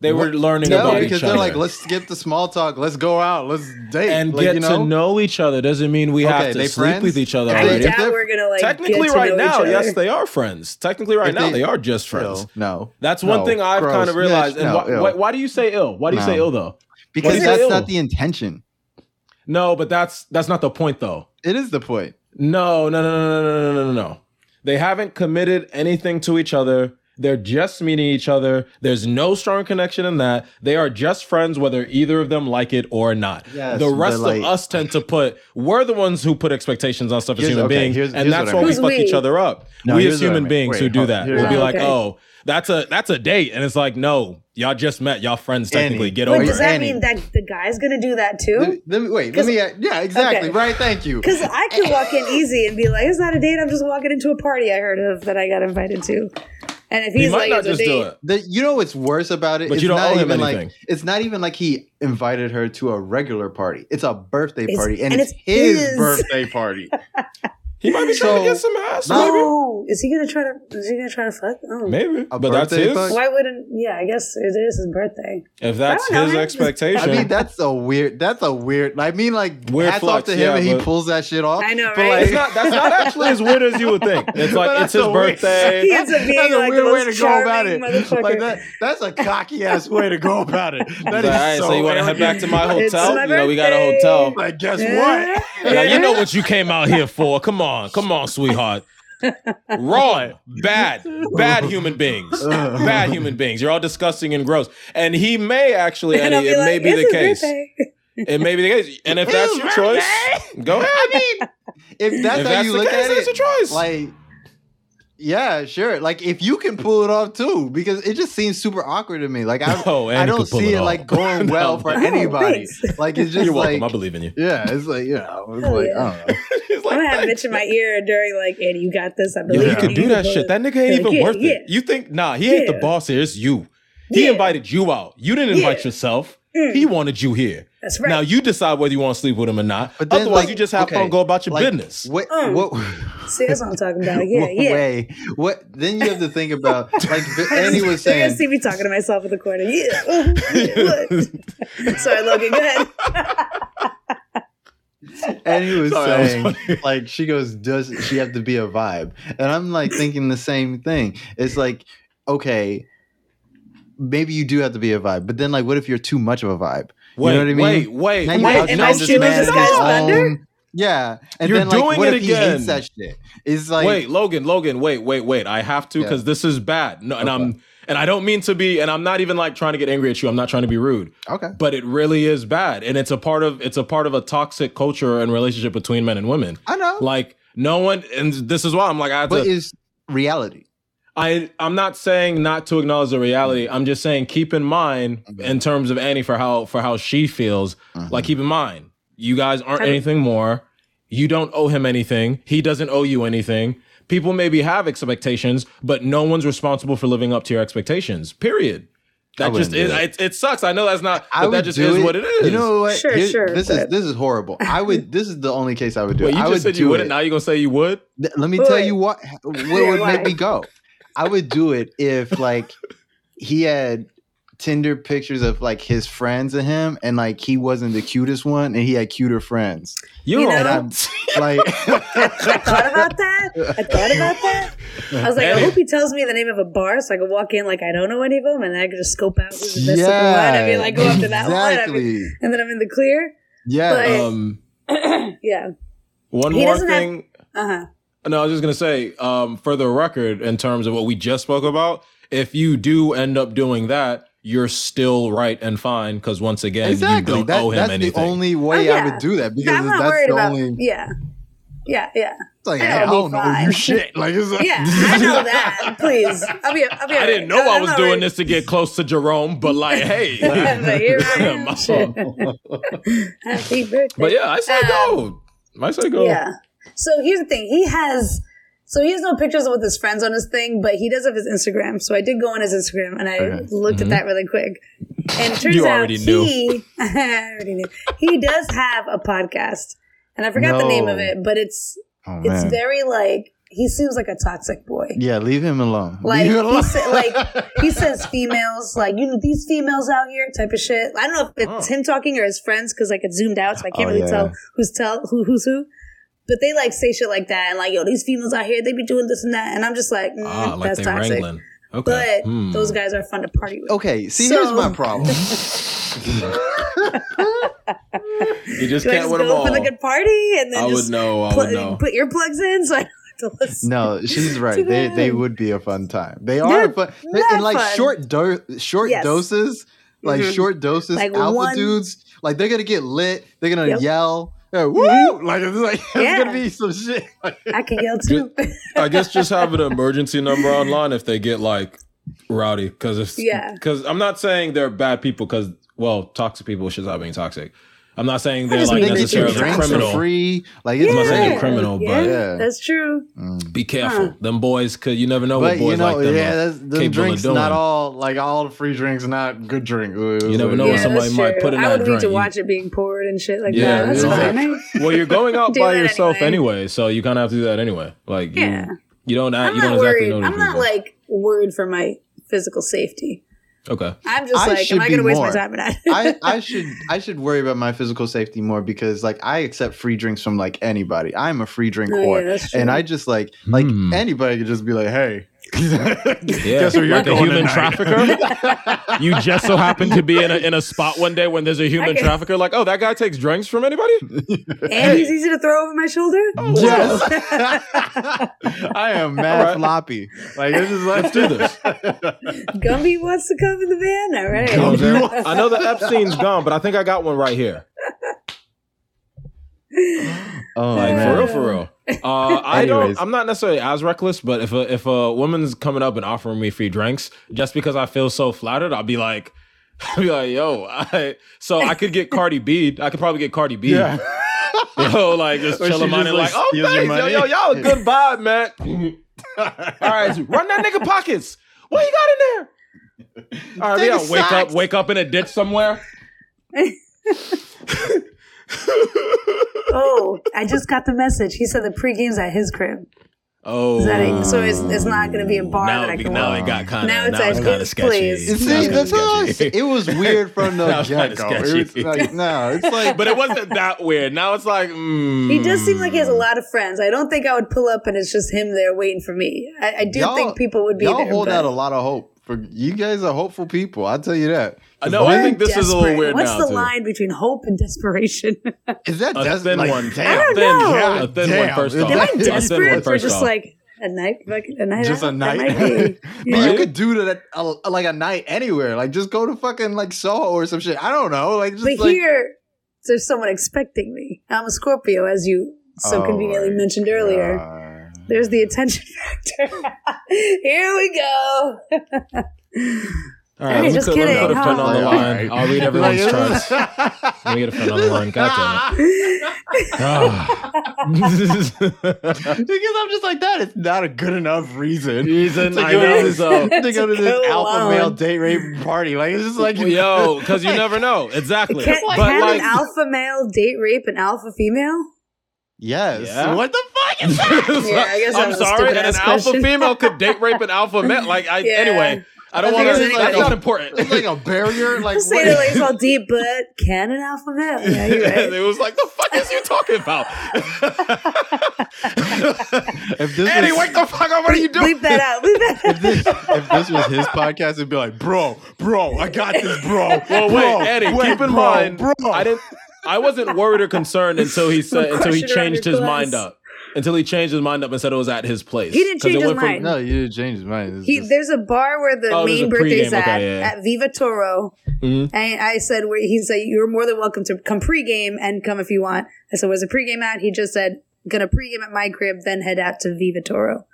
They were learning about each other. Because they're like, let's skip the small talk. Let's go out. Let's date. And like, to know each other doesn't mean we have to sleep with each other already. Technically right now, yes, they are friends. Technically right now, they are just friends. No. That's one thing I've kind of realized. And why do you say ill? Why do you say ill, though? Because that's not the intention. No, but that's not the point, though. It is the point. No. They haven't committed anything to each other. They're just meeting each other. There's no strong connection in that. They are just friends, whether either of them like it or not. Yes, the rest of us tend to we're the ones who put expectations on stuff as human beings. And that's why we fuck each other up. We as human beings who do that. We'll be like, oh, that's a date. And it's like, no, y'all just met. Y'all friends technically. Get over it. Does that mean that the guy's going to do that too? Yeah, exactly. Okay. Right. Thank you. Because I could walk in easy and be like, it's not a date. I'm just walking into a party I heard of that I got invited to. And if he's like, you know what's worse about it? But you don't owe him anything. It's not even like he invited her to a regular party. It's a birthday party, and it's his birthday party. He might be trying to get some ass. No, maybe. Is he gonna try to fuck? Oh. Maybe, but that's his. Why wouldn't? Yeah, I guess it is his birthday. If that's his expectation, I mean, that's a weird. I mean, like, weird hats flex, off to him, and he pulls that shit off. I know, right? But like, that's not actually as weird as you would think. It's like it's his birthday. He ends up being that's like a weird way to go about it. Like that's a cocky ass way to go about it. That is all right, so you want to head back to my hotel? You know, we got a hotel. Like, guess what? Now you know what you came out here for. Come on, sweetheart. Wrong. Bad human beings. Bad human beings. You're all disgusting and gross. And he may actually, Annie, it may be the case. It may be the case. And if that's your choice, go ahead. I mean, if that's how you look at it, that's your choice. Like, yeah, sure. Like, if you can pull it off too, because it just seems super awkward to me. Like, I don't see it like going well for anybody. Thanks. Like, it's just you're welcome. I believe in you. Yeah, it's like, I don't know. I'm gonna have Mitch in my ear during like, Annie, you got this. I believe you can do that shit. That nigga ain't even worth it. You think? Nah, he ain't the boss here. It's you. He invited you out. You didn't invite yourself. He wanted you here. That's right. Now you decide whether you want to sleep with him or not. But then, otherwise, you just have fun, go about your business. What? See, that's what I'm talking about. Yeah. Way. What? Then you have to think about, like Annie was saying. You're gonna see me talking to myself in the corner. Yeah. Sorry, Logan. Go ahead. And he was saying, like, she goes, does she have to be a vibe? And I'm like thinking the same thing. It's like, okay, maybe you do have to be a vibe, but then like, what if you're too much of a vibe? You know what I mean? Wait. Am I stealing this guy's thunder? Yeah. And you're then like, doing what if he hates that shit? It's like, wait, Logan, wait. I have to because this is bad. No, and I don't mean to be, and I'm not even like trying to get angry at you. I'm not trying to be rude. Okay. But it really is bad. And it's a part of a toxic culture and relationship between men and women. I know. Like no one, and this is why I'm like, I have to. What is reality? I'm not saying not to acknowledge the reality. Mm-hmm. I'm just saying keep in mind in terms of Annie for how she feels, like keep in mind, you guys aren't anything more. You don't owe him anything. He doesn't owe you anything. People maybe have expectations, but no one's responsible for living up to your expectations. Period. That just is. It sucks. I know that's not. But that just is what it is. You know what? Sure, sure. This is horrible. This is the only case I would do. Wait, you just said you wouldn't. Now you're gonna say you would. Let me tell you what would make me go. I would do it if like he had Tinder pictures of like his friends of him, and like he wasn't the cutest one, and he had cuter friends. Like, I thought about that. I was like, I hope he tells me the name of a bar so I could walk in like I don't know any of them, and then I could just scope out who's the best looking one. I mean, like go up to that one, and then I'm in the clear. Yeah. But, yeah. One more thing. No, I was just gonna say, for the record, in terms of what we just spoke about, if you do end up doing that, you're still right and fine because once again, you don't owe him anything. That's the only way I would do that because that's the only. Yeah. like, hey, I don't know you shit. Like, it's like, yeah, I know that. Please, I'll be. I didn't know I was doing this to get close to Jerome, but like, hey, but here I am. Happy birthday! But yeah, I say go. I say go. Yeah. So here's the thing. He has no pictures of with his friends on his thing, but he does have his Instagram. So I did go on his Instagram and I looked at that really quick. And it turns out I already knew. He does have a podcast. And I forgot the name of it, but it's very like, he seems like a toxic boy. Yeah, leave him alone. Like, he says females, like, you know, these females out here type of shit. I don't know if it's him talking or his friends because like it's zoomed out, so I can't really tell who's who. But they like say shit like that and like, yo, these females out here, they be doing this and that. And I'm just like, like that's toxic. Wrangling. Okay. But those guys are fun to party with. Okay, see, here's my problem. You just can't win them all. Go for the good party and then put your plugs in so I don't have to listen. No, she's right. They would be a fun time. They are fun. And like fun. short doses, like short doses, like alpha dudes, like they're going to get lit. They're going to yell. Yeah, woo! Mm-hmm. It's gonna be some shit. Like, I can yell too. I guess just have an emergency number online if they get like rowdy. Because I'm not saying they're bad people. Because toxic people should stop being toxic. I'm not saying they're like necessarily criminal. Free. Like it's not saying they're criminal, but that's true. Be careful, them boys, because you never know what boys like them. Yeah, them drinks doing. Not all like all the free drinks, not good drink. You never know what somebody might put in that drink. I would need to watch it being poured and shit like that. That's fine. Well, you're going out by yourself anyway, so you kind of have to do that anyway. Like you don't. You don't exactly know. I'm not like worried for my physical safety. Okay. I'm just am I going to waste my time? I should worry about my physical safety more because like I accept free drinks from like anybody. I'm a free drink whore, and I just like anybody could just be like, hey, guess where you're going, a human trafficker. You just so happen to be in a spot one day when there's a human trafficker. Like, oh, that guy takes drinks from anybody, and he's easy to throw over my shoulder. Oh, yes, I am mad floppy. Like, this is let's do this. Gumby wants to come in the van. All right, I know the Epstein's gone, but I think I got one right here. Oh, like, for real. I'm not necessarily as reckless, but if a woman's coming up and offering me free drinks, just because I feel so flattered, I'll be like, yo, I could get Cardi B. I could probably get Cardi B. Yeah. Yo, like just chilling on it, like, oh, thanks, yo, y'all a good vibe, man. All right, so run that nigga pockets. What you got in there? All right, we gotta wake up in a ditch somewhere. Oh, I just got the message. He said the pregame's at his crib. Oh, so it's not going to be a bar that I can. Now it got kind of. Now it's kind of sketchy. See, that's it was weird from the get-go. But it wasn't that weird. Now it's like he does seem like he has a lot of friends. I don't think I would pull up and it's just him there waiting for me. I do think people would be there. Y'all hold out a lot of hope. You guys are hopeful people. I'll tell you that. No, I think this is a little weird. What's the line between hope and desperation? Is that a thin one? I don't know. Yeah, a thin one first off. Am I desperate for just like a night? Just a night? But you could do that like a night anywhere. Like just go to fucking like Soho or some shit. I don't know. Like just but here, there's someone expecting me. I'm a Scorpio, as you so conveniently mentioned earlier. There's the attention factor. Here we go. All right, hey, just kidding. Put a friend on the line. I'll read everyone's trust. Let me get a friend on the line. God damn it. Because I'm just like that. It's not a good enough reason to go to this alpha male date rape party. Like it's just like yo, because you never know exactly. Can an alpha male date rape an alpha female? Yes. Yeah. What the fuck is that? Yeah, I guess I'm sorry. And an alpha female could date rape an alpha male. Anyway, I don't want to. That's not important. It's like a barrier. Like say it like it's all deep, but can an alpha male? Yeah, you're right. It was like the fuck is you talking about? Annie, wake the fuck up! What are you doing? Leave that out. If this was his podcast, it'd be like, bro, I got this, bro. Well, wait, Annie, keep in mind, bro. I wasn't worried or concerned until he said until he changed his mind up and said it was at his place. He didn't change his mind. No, you didn't change his mind. There's a bar where the main birthday's at Viva Toro. Mm-hmm. And I said, he said, you're more than welcome to come pregame and come if you want. I said, where's the pregame at? He just said, gonna pregame at my crib, then head out to Viva Toro.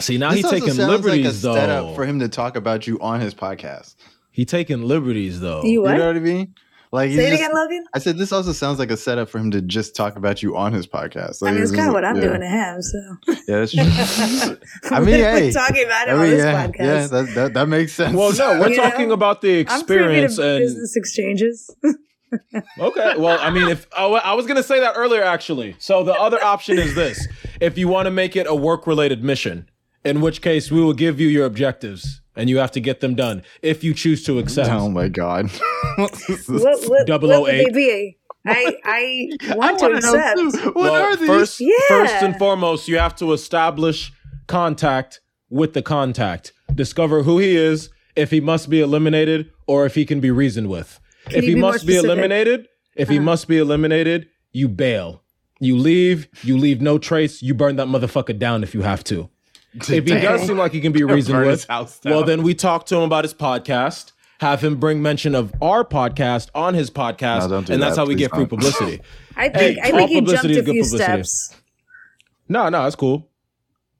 See, now he's taking liberties, though. This also sounds like a setup for him to talk about you on his podcast. He taking liberties, though. You what? You know what I mean? Like, say it again, Logan. I said this also sounds like a setup for him to just talk about you on his podcast. Like, I mean, it's kind of what I'm doing to him. So yeah, that's true. I mean, hey, talking about it on this podcast. Yeah, that makes sense. Well, no, we're talking about the experience and business exchanges. Okay. Well, I mean, I was going to say that earlier, actually. So the other option is this: if you want to make it a work-related mission, in which case we will give you your objectives and you have to get them done if you choose to accept. Oh my God. What would they be? I want to accept. What are these? First and foremost, you have to establish contact with the contact. Discover who he is, if he must be eliminated, or if he can be reasoned with. If he must be eliminated, you bail. You leave no trace. You burn that motherfucker down if you have to. If he does seem like he can be reasoned with, well, then we talk to him about his podcast, have him bring mention of our podcast on his podcast, and that's how we get free publicity. I think he jumped a few steps. No, that's cool.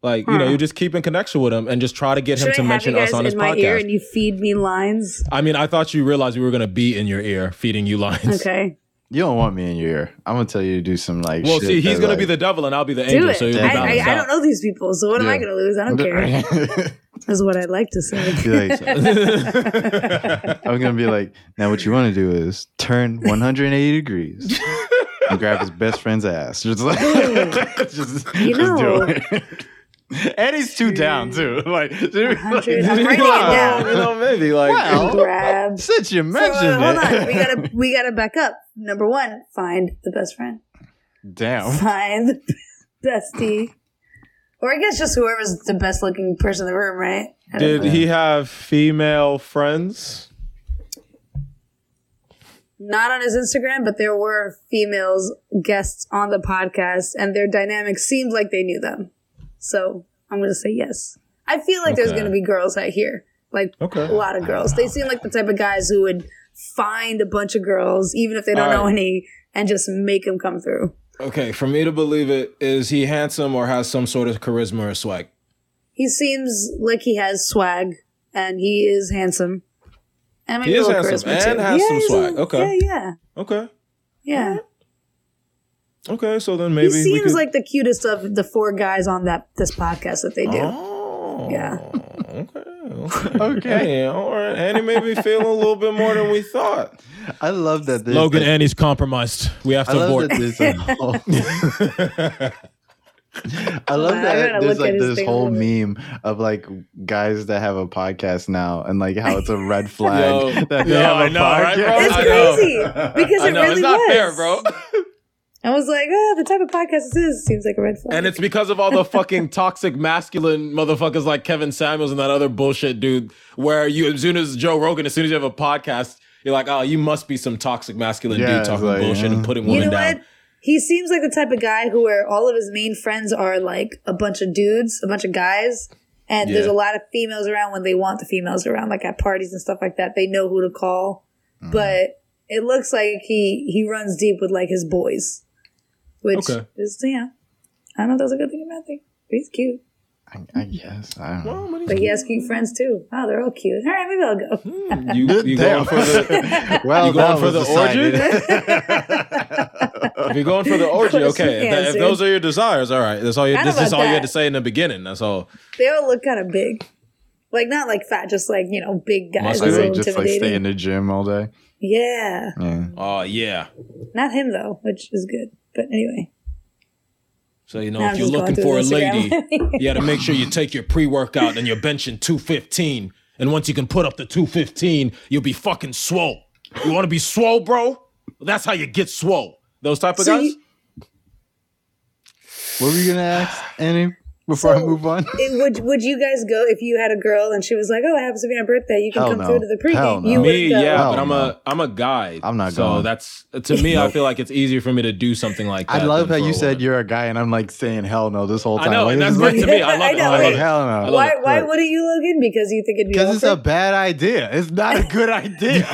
Like, you know, you just keep in connection with him and just try to get him to mention us on his podcast. Should I have you guys in my ear and you feed me lines? I mean, I thought you realized we were going to be in your ear feeding you lines. Okay. You don't want me in your ear. I'm going to tell you to do some like shit. Well, see, he's going to be the devil and I'll be the angel. So you'll balance out. I don't know these people, so what am I going to lose? I don't care. Is what I like to say. I'm going to be like, now what you want to do is turn 180 degrees. And grab his best friend's ass. Just like, just do it. And he's too down too. Like, I'm writing it down. You know, maybe like grab. Since you mentioned it, hold on. We gotta back up. Number one, find the best friend. Damn. Find the bestie, or I guess just whoever's the best looking person in the room, right? Did he have female friends? Not on his Instagram, but there were females guests on the podcast, and their dynamic seemed like they knew them. So I'm going to say yes. I feel like there's going to be girls out here, like a lot of girls. They seem like the type of guys who would find a bunch of girls, even if they don't know any, and just make them come through. Okay, for me to believe it, is he handsome or has some sort of charisma or swag? He seems like he has swag, and he is handsome. And he is handsome and has some swag. Okay. Yeah. Okay. Yeah. Right. Okay, so then maybe he seems like the cutest of the four guys on this podcast that they do. Oh, yeah. Okay. All right. Annie made me feel a little bit more than we thought. I love that. Logan, Annie's compromised. We have to abort this. I love that there's like this whole meme of like guys that have a podcast now and like how it's a red flag. Right, bro? It's crazy because it's not fair, bro. I was like, the type of podcast this is seems like a red flag. And it's because of all the fucking toxic masculine motherfuckers like Kevin Samuels and that other bullshit dude where you, as soon as you have a podcast, you're like, oh, you must be some toxic masculine dude talking bullshit and putting women down. What? He seems like the type of guy where all of his main friends are like a bunch of dudes, a bunch of guys. And there's a lot of females around when they want the females around, like at parties and stuff like that. They know who to call. Mm-hmm. But it looks like he runs deep with like his boys. Which is, I don't know if that's a good thing about him. But he's cute. I guess. I don't know. But he has cute friends, too. Oh, they're all cute. All right, maybe I'll go. You going for the, orgy? If you're going for the orgy, okay. If those are your desires, all right. That's all. This is all you had to say in the beginning. That's all. They all look kind of big. Like, not like fat, just like, big guys. They just like stay in the gym all day? Yeah. Oh, yeah. Not him, though, which is good. But anyway. So, if you're looking for a lady, you got to make sure you take your pre-workout and you're benching 215. And once you can put up the 215, you'll be fucking swole. You want to be swole, bro? Well, that's how you get swole. Those type of guys? What were you going to ask, Annie, before I move on? Would you guys go if you had a girl and she was like, oh, it happens to be my birthday. You can come through to the pregame. No. You me, go. Yeah, Hell but I'm no. a I'm a guy. I'm not going. So that's, to me, I feel like it's easier for me to do something like that. I love how you said you're a guy and I'm like saying hell no this whole time. I know, and that's like, to me. I love it. Hell no. Why wouldn't you, Logan? Because you think it'd be awesome? Because it's a bad idea. It's not a good idea.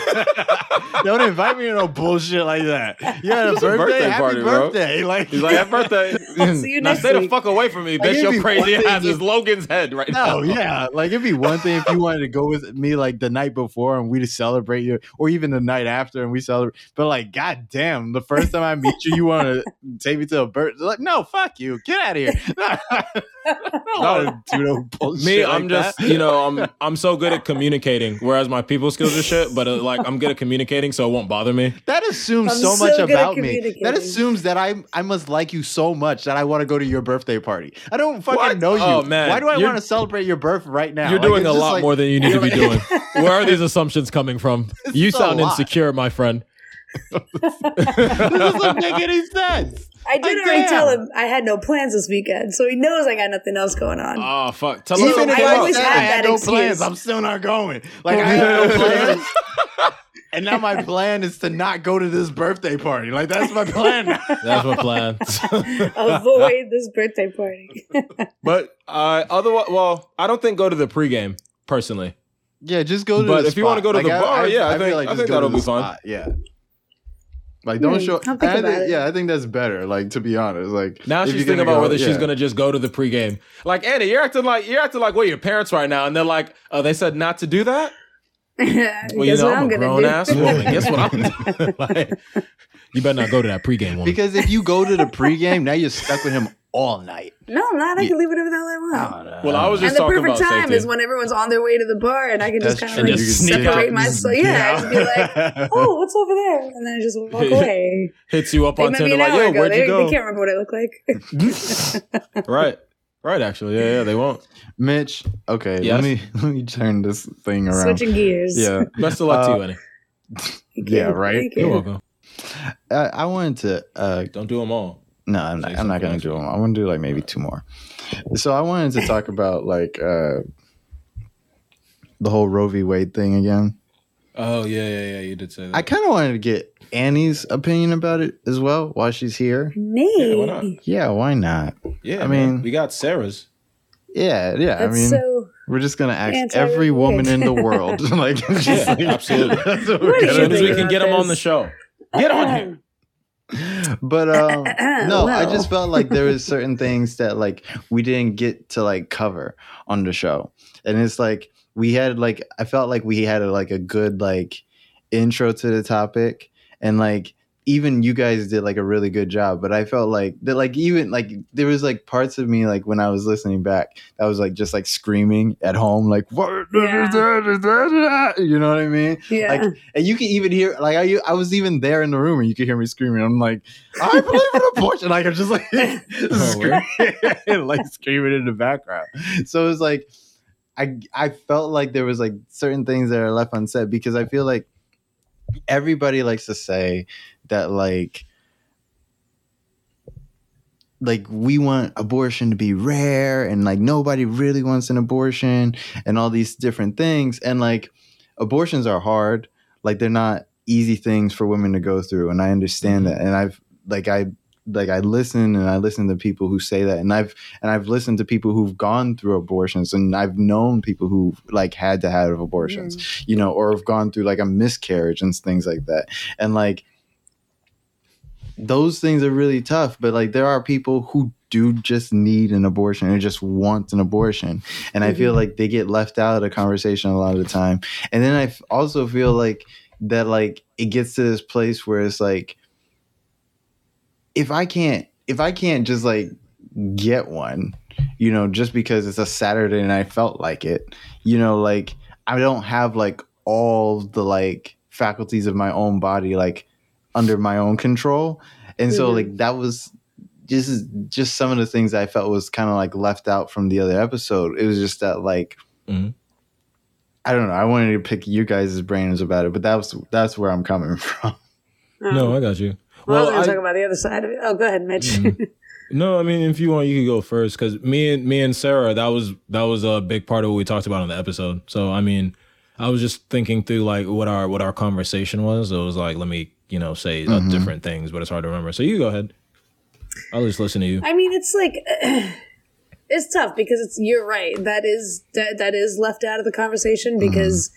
Don't invite me to no bullshit like that. You had a birthday party, bro. Like, he's like, happy birthday. I'll see you now next stay week. The fuck away from me, bitch. Your crazy ass is Logan's head right now. Yeah. Like, it'd be one thing if you wanted to go with me like the night before and we just celebrate you, or even the night after and we celebrate. But like, goddamn, the first time I meet you, you want to take me to a birthday? Like, no, fuck you. Get out of here. No, bullshit me, I'm like just that. You know, I'm so good at communicating, whereas my people skills are shit. But like, I'm good at communicating, so it won't bother me. That assumes so much about me. That assumes that I must like you so much that I want to go to your birthday party. I don't fucking know you. Oh, man. Why do I want to celebrate your birth right now? You're like, doing a lot more than you need to be doing. Where are these assumptions coming from? It's you sound insecure, my friend. This doesn't make any sense. I did already tell him I had no plans this weekend, so he knows I got nothing else going on. Oh fuck! Tell even if I always had no plans, I'm still not going. Like, I had no plans, and now my plan is to not go to this birthday party. Like, that's my plan. That's my plan. Avoid this birthday party. But otherwise, well, I don't think go to the pregame personally. Yeah, just go to. But the if spot. You want to go to like, the bar, I think that'll be fun. Yeah. Like, don't show. I think that's better. Like, to be honest, like now she's thinking about whether she's gonna just go to the pregame. Like, Annie, you're acting like we're your parents right now, and they're like, "Oh, they said not to do that." Well, you know, I'm a grown ass woman. Guess what I'm doing? Like, you better not go to that pregame one. Because if you go to the pregame, now you're stuck with him all night. No, I'm not. I can leave whenever the hell I want. Well, I was just talking about safety. And the perfect time is when everyone's on their way to the bar, and I can just kind of like separate myself. Yeah, I just be like, oh, what's over there? And then I just walk away. Hits you up on Tinder like, yo, where'd you go? They can't remember what I look like. Right, actually. Yeah, they won't. Mitch, okay, let me turn this thing around. Switching gears. Yeah. Best of luck to you, Annie. Yeah, right? You're welcome. I wanted to... don't do them all. No, I'm not going to do them. I want to do like maybe two more. So I wanted to talk about like the whole Roe v. Wade thing again. Oh, yeah. You did say that. I kind of wanted to get Annie's opinion about it as well while she's here. Me? Yeah, why not? Yeah, why not? Yeah, I mean, we got Sarah's. Yeah. That's we're just going to ask every woman in the world. Like, just, yeah, absolutely. As soon as we can get them on the show. Get on here. But no, I just felt like there was certain things that like we didn't get to like cover on the show, and it's like we had like I felt like we had like a good like intro to the topic, and like even you guys did like a really good job. But I felt like that like even like there was like parts of me like when I was listening back that was like just like screaming at home like what you know what I mean? Yeah. Like, and you can even hear like I was even there in the room and you could hear me screaming. I'm like, I believe in abortion. Like I'm just like screaming, like screaming in the background. So it's like I felt like there was like certain things that are left unsaid because I feel like everybody likes to say that like we want abortion to be rare and like nobody really wants an abortion and all these different things, and like abortions are hard, like they're not easy things for women to go through, and I understand that, and I've like I listen to people who say that, and I've listened to people who've gone through abortions, and I've known people who like had to have abortions, you know, or have gone through like a miscarriage and things like that. And like those things are really tough, but like there are people who do just need an abortion or just want an abortion. And I feel like they get left out of the conversation a lot of the time. And then I also feel like that like it gets to this place where it's like, if I can't just like get one, you know, just because it's a Saturday and I felt like it, you know, like I don't have like all the like faculties of my own body like under my own control. And so like that was just some of the things I felt was kind of like left out from the other episode. It was just that like I don't know, I wanted to pick you guys' brains about it, but that's where I'm coming from. No, I got you. Well, I was going to talk about the other side of it. Oh, go ahead, Mitch. No, I mean, if you want, you can go first, because me and Sarah, that was a big part of what we talked about on the episode. So, I mean, I was just thinking through like what our conversation was. It was like, let me, you know, say different things, but it's hard to remember. So you go ahead. I'll just listen to you. I mean, it's like it's tough because you're right. That is left out of the conversation because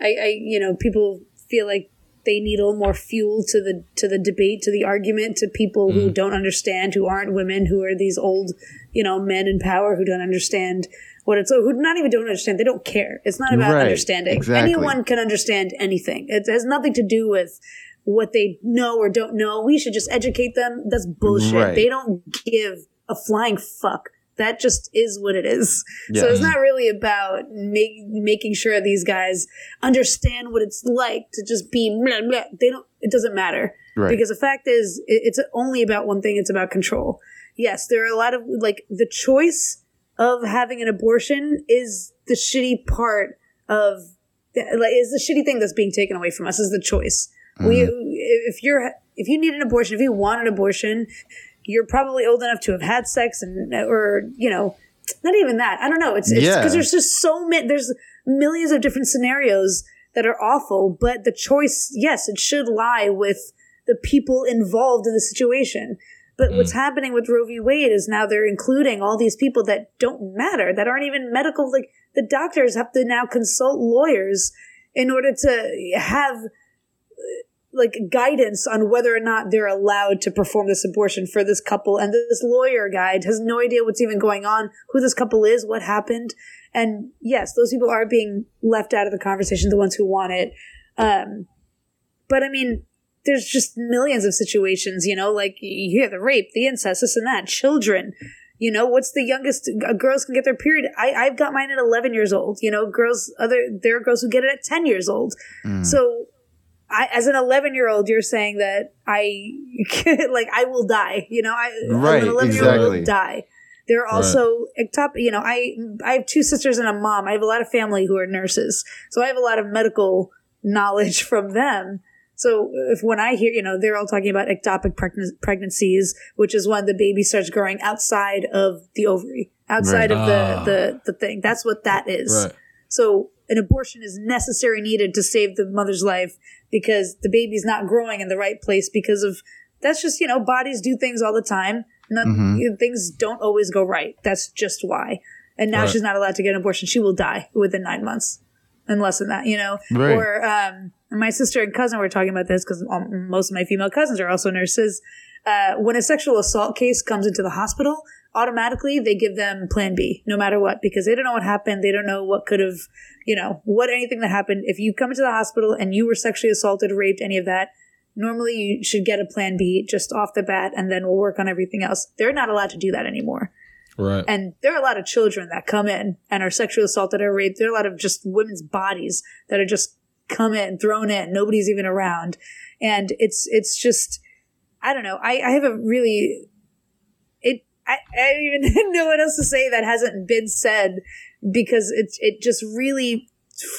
I you know people feel like they need a little more fuel to the debate, to the argument, to people who don't understand, who aren't women, who are these old, men in power who don't understand what it's, who not even don't understand. They don't care. It's not about understanding. Exactly. Anyone can understand anything. It has nothing to do with what they know or don't know. We should just educate them. That's bullshit. Right. They don't give a flying fuck. That just is what it is. Yeah. So it's not really about making sure these guys understand what it's like to just be blah, blah. They don't. It doesn't matter. Right. Because the fact is, it's only about one thing. It's about control. Yes, there are a lot of, like, the choice of having an abortion is the shitty part of, like, is the shitty thing that's being taken away from us, is the choice. Mm-hmm. If you need an abortion, if you want an abortion, you're probably old enough to have had sex, or not even that. I don't know. It's because there's just so many. There's millions of different scenarios that are awful, but the choice, yes, it should lie with the people involved in the situation. But what's happening with Roe v. Wade is now they're including all these people that don't matter, that aren't even medical. Like, the doctors have to now consult lawyers in order to have, like, guidance on whether or not they're allowed to perform this abortion for this couple. And this lawyer guy has no idea what's even going on, who this couple is, what happened. And yes, those people are being left out of the conversation, the ones who want it. But I mean, there's just millions of situations, like you hear the rape, the incest, this and that, children, what's the youngest girls can get their period. I've got mine at 11 years old, there are girls who get it at 10 years old. Mm. So as an 11-year-old, you're saying that I will die, an 11-year-old will die. There are also I have two sisters and a mom. I have a lot of family who are nurses. So I have a lot of medical knowledge from them. So if when I hear, they're all talking about ectopic pregnancies, which is when the baby starts growing outside of the ovary, outside of the thing. That's what that is. Right. So an abortion is necessary, needed to save the mother's life because the baby's not growing in the right place because of – that's just, bodies do things all the time. Things don't always go right. That's just why. And now she's not allowed to get an abortion. She will die within 9 months and less than that, Right. Or my sister and cousin were talking about this because most of my female cousins are also nurses. When a sexual assault case comes into the hospital, automatically they give them Plan B no matter what because they don't know what happened. They don't know what could have, anything that happened. If you come into the hospital and you were sexually assaulted, raped, any of that, normally you should get a Plan B just off the bat and then we'll work on everything else. They're not allowed to do that anymore. Right. And there are a lot of children that come in and are sexually assaulted or raped. There are a lot of just women's bodies that are just come in, thrown in. Nobody's even around. And it's just, I don't know. I have a really... I don't even know what else to say that hasn't been said because it just really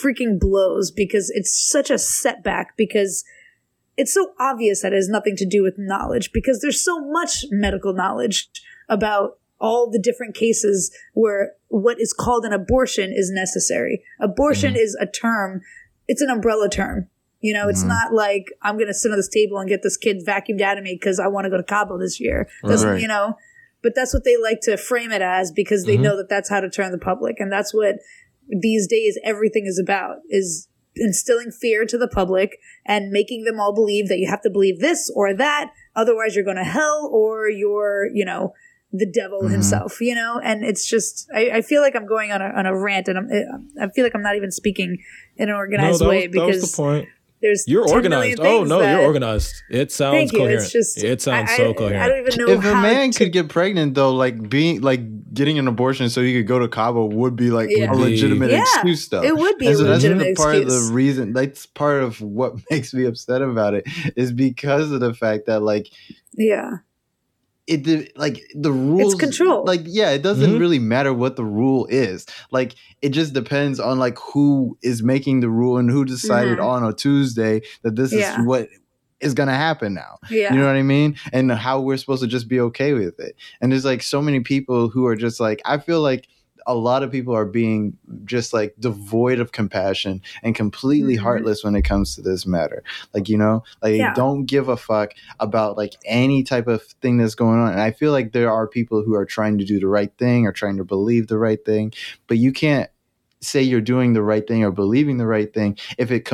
freaking blows because it's such a setback because it's so obvious that it has nothing to do with knowledge because there's so much medical knowledge about all the different cases where what is called an abortion is necessary. Abortion is a term. It's an umbrella term. It's not like I'm going to sit on this table and get this kid vacuumed out of me because I want to go to Cabo this year. Right. But that's what they like to frame it as because they know that that's how to turn the public. And that's what these days everything is about, is instilling fear to the public and making them all believe that you have to believe this or that. Otherwise, you're going to hell or you're, the devil himself, And it's just I feel like I'm going on a rant and I feel like I'm not even speaking in an organized way because that was the point. You're organized. Oh, no, you're organized. It sounds coherent. It's just, it sounds so coherent. I don't even know if a man could get pregnant, though, getting an abortion so he could go to Cabo would be a legitimate excuse, though. It would be a legitimate excuse. Part of the reason, that's part of what makes me upset about it, is because of the fact that the rules, it's control. It doesn't really matter what the rule is. It just depends on who is making the rule and who decided on a Tuesday that this is what is going to happen now. Yeah. You know what I mean? And how we're supposed to just be okay with it. And there's so many people who are just I feel like a lot of people are being just devoid of compassion and completely heartless when it comes to this matter. Don't give a fuck about any type of thing that's going on. And I feel like there are people who are trying to do the right thing or trying to believe the right thing, but you can't say you're doing the right thing or believing the right thing if it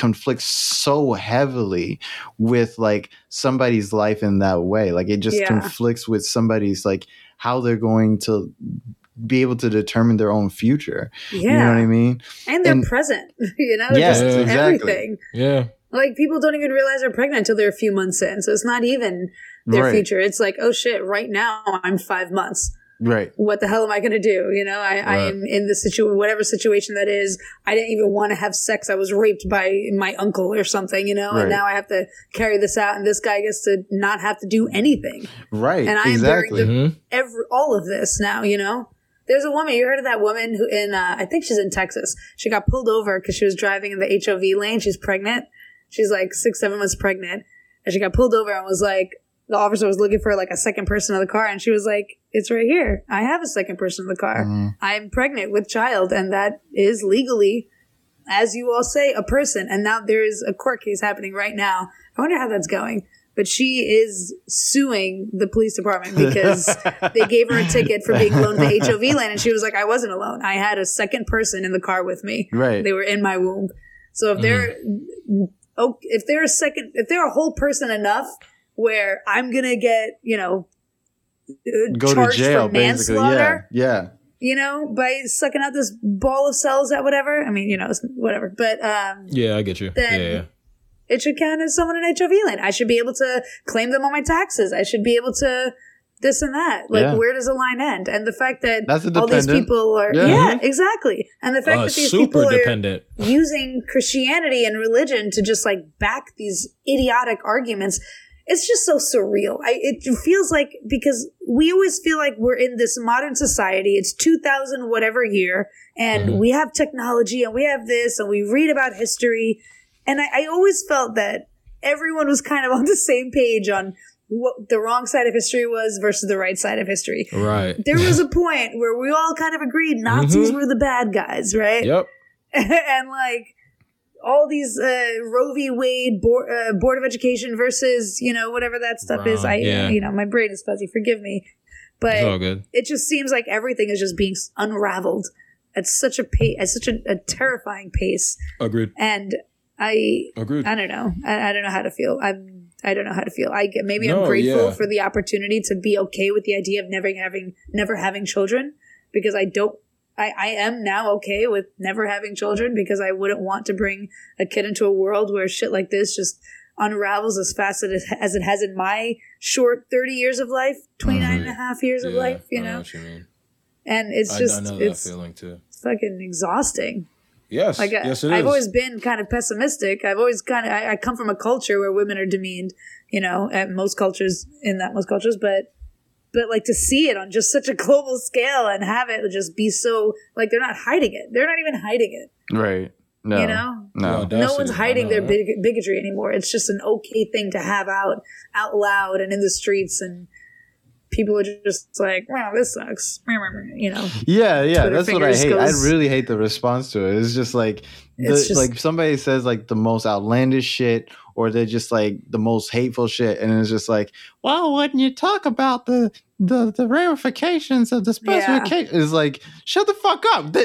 conflicts so heavily with like somebody's life in that way. Like it just conflicts with somebody's like how they're going to be able to determine their own future. You know what I mean? And their present, you know, just everything. Yeah. Like people don't even realize they're pregnant until they're a few months in. So it's not even their future. It's like, oh shit, right now I'm 5 months. Right. What the hell am I going to do? You know, I am in the situation, whatever situation that is. I didn't even want to have sex. I was raped by my uncle or something, you know, and now I have to carry this out. And this guy gets to not have to do anything. Right. And I am bearing all of this now, you know. There's a woman, you heard of that woman who in, I think she's in Texas. She got pulled over because she was driving in the HOV lane. She's pregnant. She's like 6-7 months pregnant. And she got pulled over and was like, the officer was looking for like a second person in the car, and she was like, it's right here. I have a second person in the car. I'm pregnant with child, and that is legally, as you all say, a person. And now there is a court case happening right now. I wonder how that's going. But she is suing the police department because they gave her a ticket for being alone in the HOV lane. And she was like, I wasn't alone. I had a second person in the car with me. Right. They were in my womb. So if they're if they're a second, if they're a whole person enough where I'm going to get, you know, go to jail, for manslaughter, basically. Yeah. You know, by sucking out this ball of cells at whatever. I mean, you know, whatever. But yeah, I get you. Then it should count as someone in HOV lane. I should be able to claim them on my taxes. I should be able to this and that. Like, where does the line end? And the fact that all these people are, exactly. And the fact that these people are using Christianity and religion to just like back these idiotic arguments. It's just so surreal. It feels like, because we always feel like we're in this modern society. It's 2000 whatever year, and we have technology, and we have this, and we read about history. And I always felt that everyone was kind of on the same page on what the wrong side of history was versus the right side of history. Right. There was a point where we all kind of agreed Nazis were the bad guys, right? Yep. And like, all these Roe v. Wade, Board of Education versus, you know, whatever that stuff is. You know, my brain is fuzzy. Forgive me. But it's all good. It just seems like everything is just being unraveled at such a pace, at such a terrifying pace. Agreed. And I don't know. I don't know how to feel. I don't know how to feel. I'm grateful for the opportunity to be okay with the idea of never having children, because I am now okay with never having children, because I wouldn't want to bring a kid into a world where shit like this just unravels as fast as it has in my short 30 years of life, 29 and a half years of life, you know? I know what you mean. And it's just, I know that feeling too. Fucking exhausting. Yes. Like yes, it is. I've always been kind of pessimistic. I've always kind of, I come from a culture where women are demeaned, you know, at most cultures, but like to see it on just such a global scale and have it just be so like, they're not hiding it. They're not even hiding it. Right. No. You know? No. No one's hiding their bigotry anymore. It's just an okay thing to have out loud and in the streets, and people are just like, wow, this sucks. You know? Yeah. Twitter, that's what I hate. I really hate the response to it. It's just like, like somebody says like the most outlandish shit, or they're just like the most hateful shit, and it's just like, well, wouldn't you talk about the ramifications of the specification? It's like, shut the fuck up. There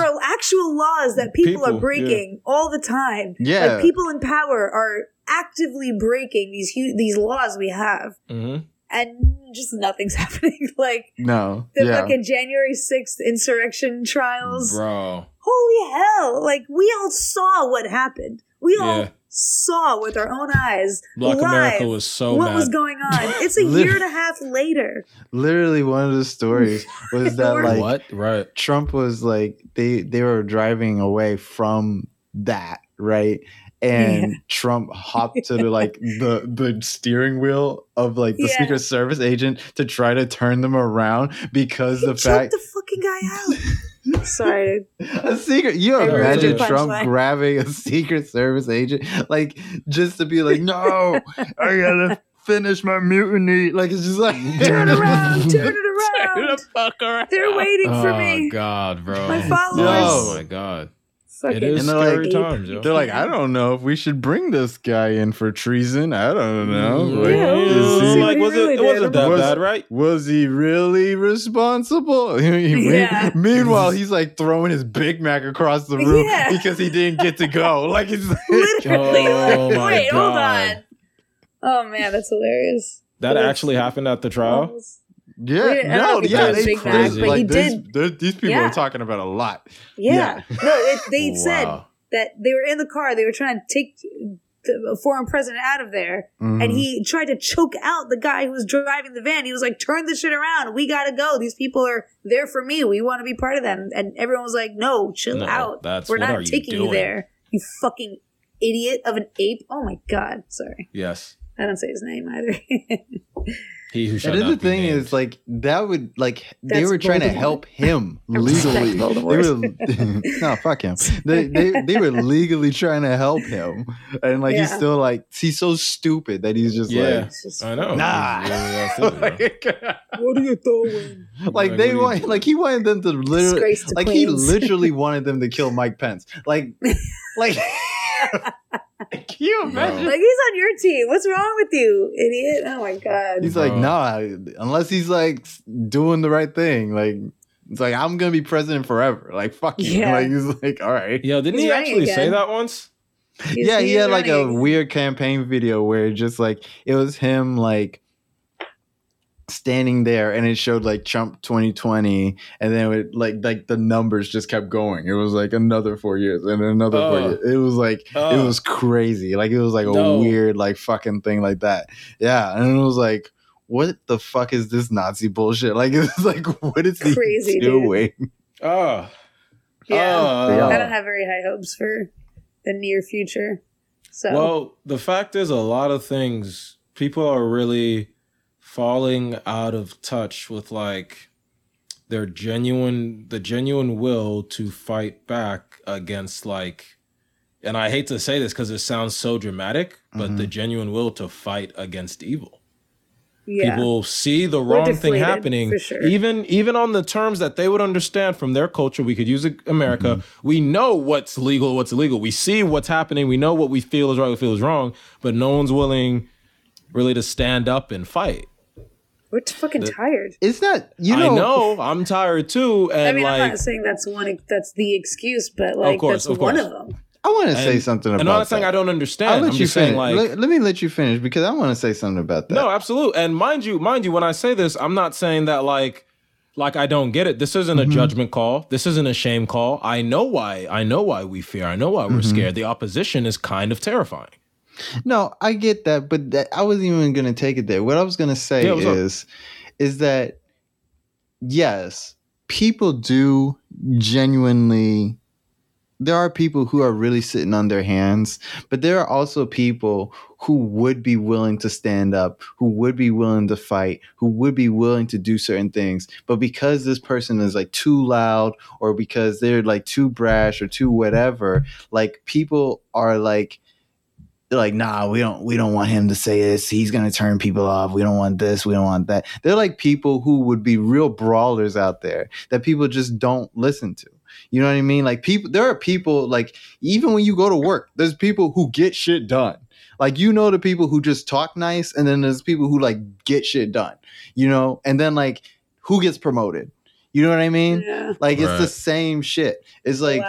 are actual laws that people are breaking all the time. Yeah, like people in power are actively breaking these laws we have, and just nothing's happening. Like no, the fucking January 6th insurrection trials, bro. Holy hell! Like we all saw what happened. We all saw with our own eyes. Black America was so what was going on. It's a year and a half later. Literally, one of the stories was that like Trump was like they were driving away from that, right? And Trump hopped to the steering wheel of like the Secret Service agent to try to turn them around, because he choked the fucking guy out. Sorry. A secret. You imagine Trump grabbing a Secret Service agent, like just to be like, "No, I gotta finish my mutiny." Like it's just like, turn it around, turn the fuck around. They're waiting for me. Oh God, bro. My followers. Oh my God. It is scary times. They're like, I don't know if we should bring this guy in for treason. I don't know. It wasn't that bad, right? Was he really responsible? Meanwhile, he's like throwing his Big Mac across the room because he didn't get to go. Like, it's like, literally. Wait, hold on. Oh man, that's hilarious. That actually happened at the trial. These people are talking about a lot. They said that they were in the car. They were trying to take the foreign president out of there, and he tried to choke out the guy who was driving the van. He was like, "Turn this shit around. We gotta go. These people are there for me. We want to be part of them." And everyone was like, "No, chill out. We're not taking you there. You fucking idiot of an ape." Oh my god. Sorry. Yes. I don't say his name either. The thing is, like, that would, like, they were trying to help him legally. No, fuck him. They were legally trying to help him. And, like, he's still, like, he's so stupid that he's just, like, I know. Nah. What are you doing? Like, they want, like, he wanted them to literally, like, he literally wanted them to kill Mike Pence. Like, can you imagine? Like, he's on your team. What's wrong with you, idiot? Oh my god. He's like, nah, unless he's like doing the right thing. Like, it's like, I'm gonna be president forever. Like, fuck you. Yeah. Like, he's like, all right. Yo, didn't he actually say that once? He had like a weird campaign video where just like it was him like standing there, and it showed like Trump 2020, and then it would, like the numbers just kept going. It was like another 4 years and another 4 years. It was like it was crazy. Like, it was like a weird like fucking thing like that. Yeah, and it was like, what the fuck is this Nazi bullshit? Like, it's like, what is he doing? Dude. I don't have very high hopes for the near future. So, well, the fact is, a lot of things people are really falling out of touch with, like, their genuine will to fight back against, like, and I hate to say this because it sounds so dramatic, but the genuine will to fight against evil. Yeah. People see the wrong thing happening, for sure. even on the terms that they would understand from their culture. We could use America. We know what's legal, what's illegal. We see what's happening. We know what we feel is right, we feel is wrong, but no one's willing really to stand up and fight. We're fucking tired. It's not, you know. I know. I'm tired too. And I mean, like, I'm not saying that's the excuse, but like, that's one of them. I want to say something about that. And I'm not saying I don't understand. Let me let you finish because I want to say something about that. No, absolutely. And mind you, when I say this, I'm not saying that like I don't get it. This isn't a judgment call. This isn't a shame call. I know why we fear. I know why we're scared. The opposition is kind of terrifying. No, I get that, but I wasn't even going to take it there. What I was going to say is that, yes, people do genuinely, there are people who are really sitting on their hands, but there are also people who would be willing to stand up, who would be willing to fight, who would be willing to do certain things. But because this person is like too loud, or because they're like too brash or too whatever, like, people are like, they're like, nah, we don't want him to say this. He's going to turn people off. We don't want this. We don't want that. They're like people who would be real brawlers out there that people just don't listen to. You know what I mean? Like, there are people, like, even when you go to work, there's people who get shit done. Like, you know, the people who just talk nice, and then there's people who like get shit done, you know? And then like, who gets promoted? You know what I mean? Yeah. Like, it's the same shit. It's like,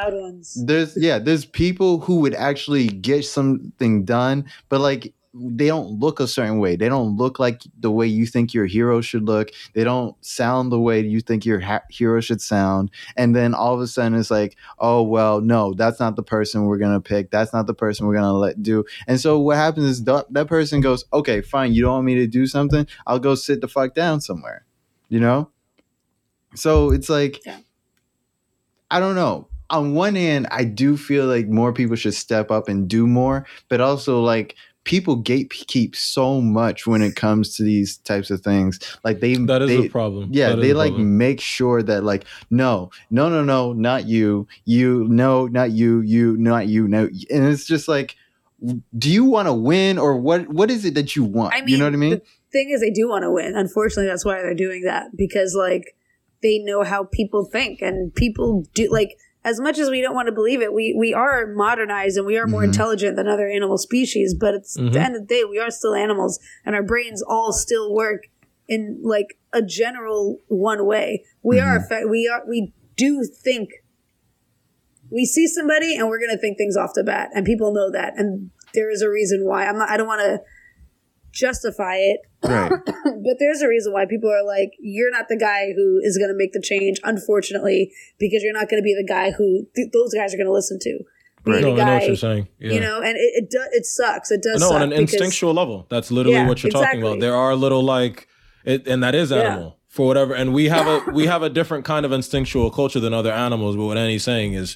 there's people who would actually get something done, but like, they don't look a certain way. They don't look like the way you think your hero should look. They don't sound the way you think your hero should sound. And then all of a sudden it's like, oh, well, no, that's not the person we're going to pick. That's not the person we're going to let do. And so what happens is that person goes, okay, fine. You don't want me to do something? I'll go sit the fuck down somewhere, you know? So it's like, I don't know. On one hand, I do feel like more people should step up and do more, but also like, people gatekeep so much when it comes to these types of things. Like, that is a problem. Yeah, they like make sure that like, no, not you, no, not you, not you, no. And it's just like, do you want to win, or what is it that you want? I mean, you know what I mean? The thing is, they do want to win. Unfortunately, that's why they're doing that, because like, they know how people think, and people do, like, as much as we don't want to believe it, we are modernized and we are more intelligent than other animal species. But it's, at the end of the day, we are still animals, and our brains all still work in like a general one way. We are, we do think. We see somebody and we're going to think things off the bat, and people know that, and there is a reason why. I don't want to justify it, right. But there's a reason why people are like, you're not the guy who is going to make the change, unfortunately, because you're not going to be the guy who those guys are going to listen to. Right. No, I know what you're saying. Yeah. You know, and it sucks. It does. No, suck on an instinctual level. That's literally what you're talking about. There are little like, and that is animal. Yeah. For whatever, and we have a different kind of instinctual culture than other animals, but what Annie's saying is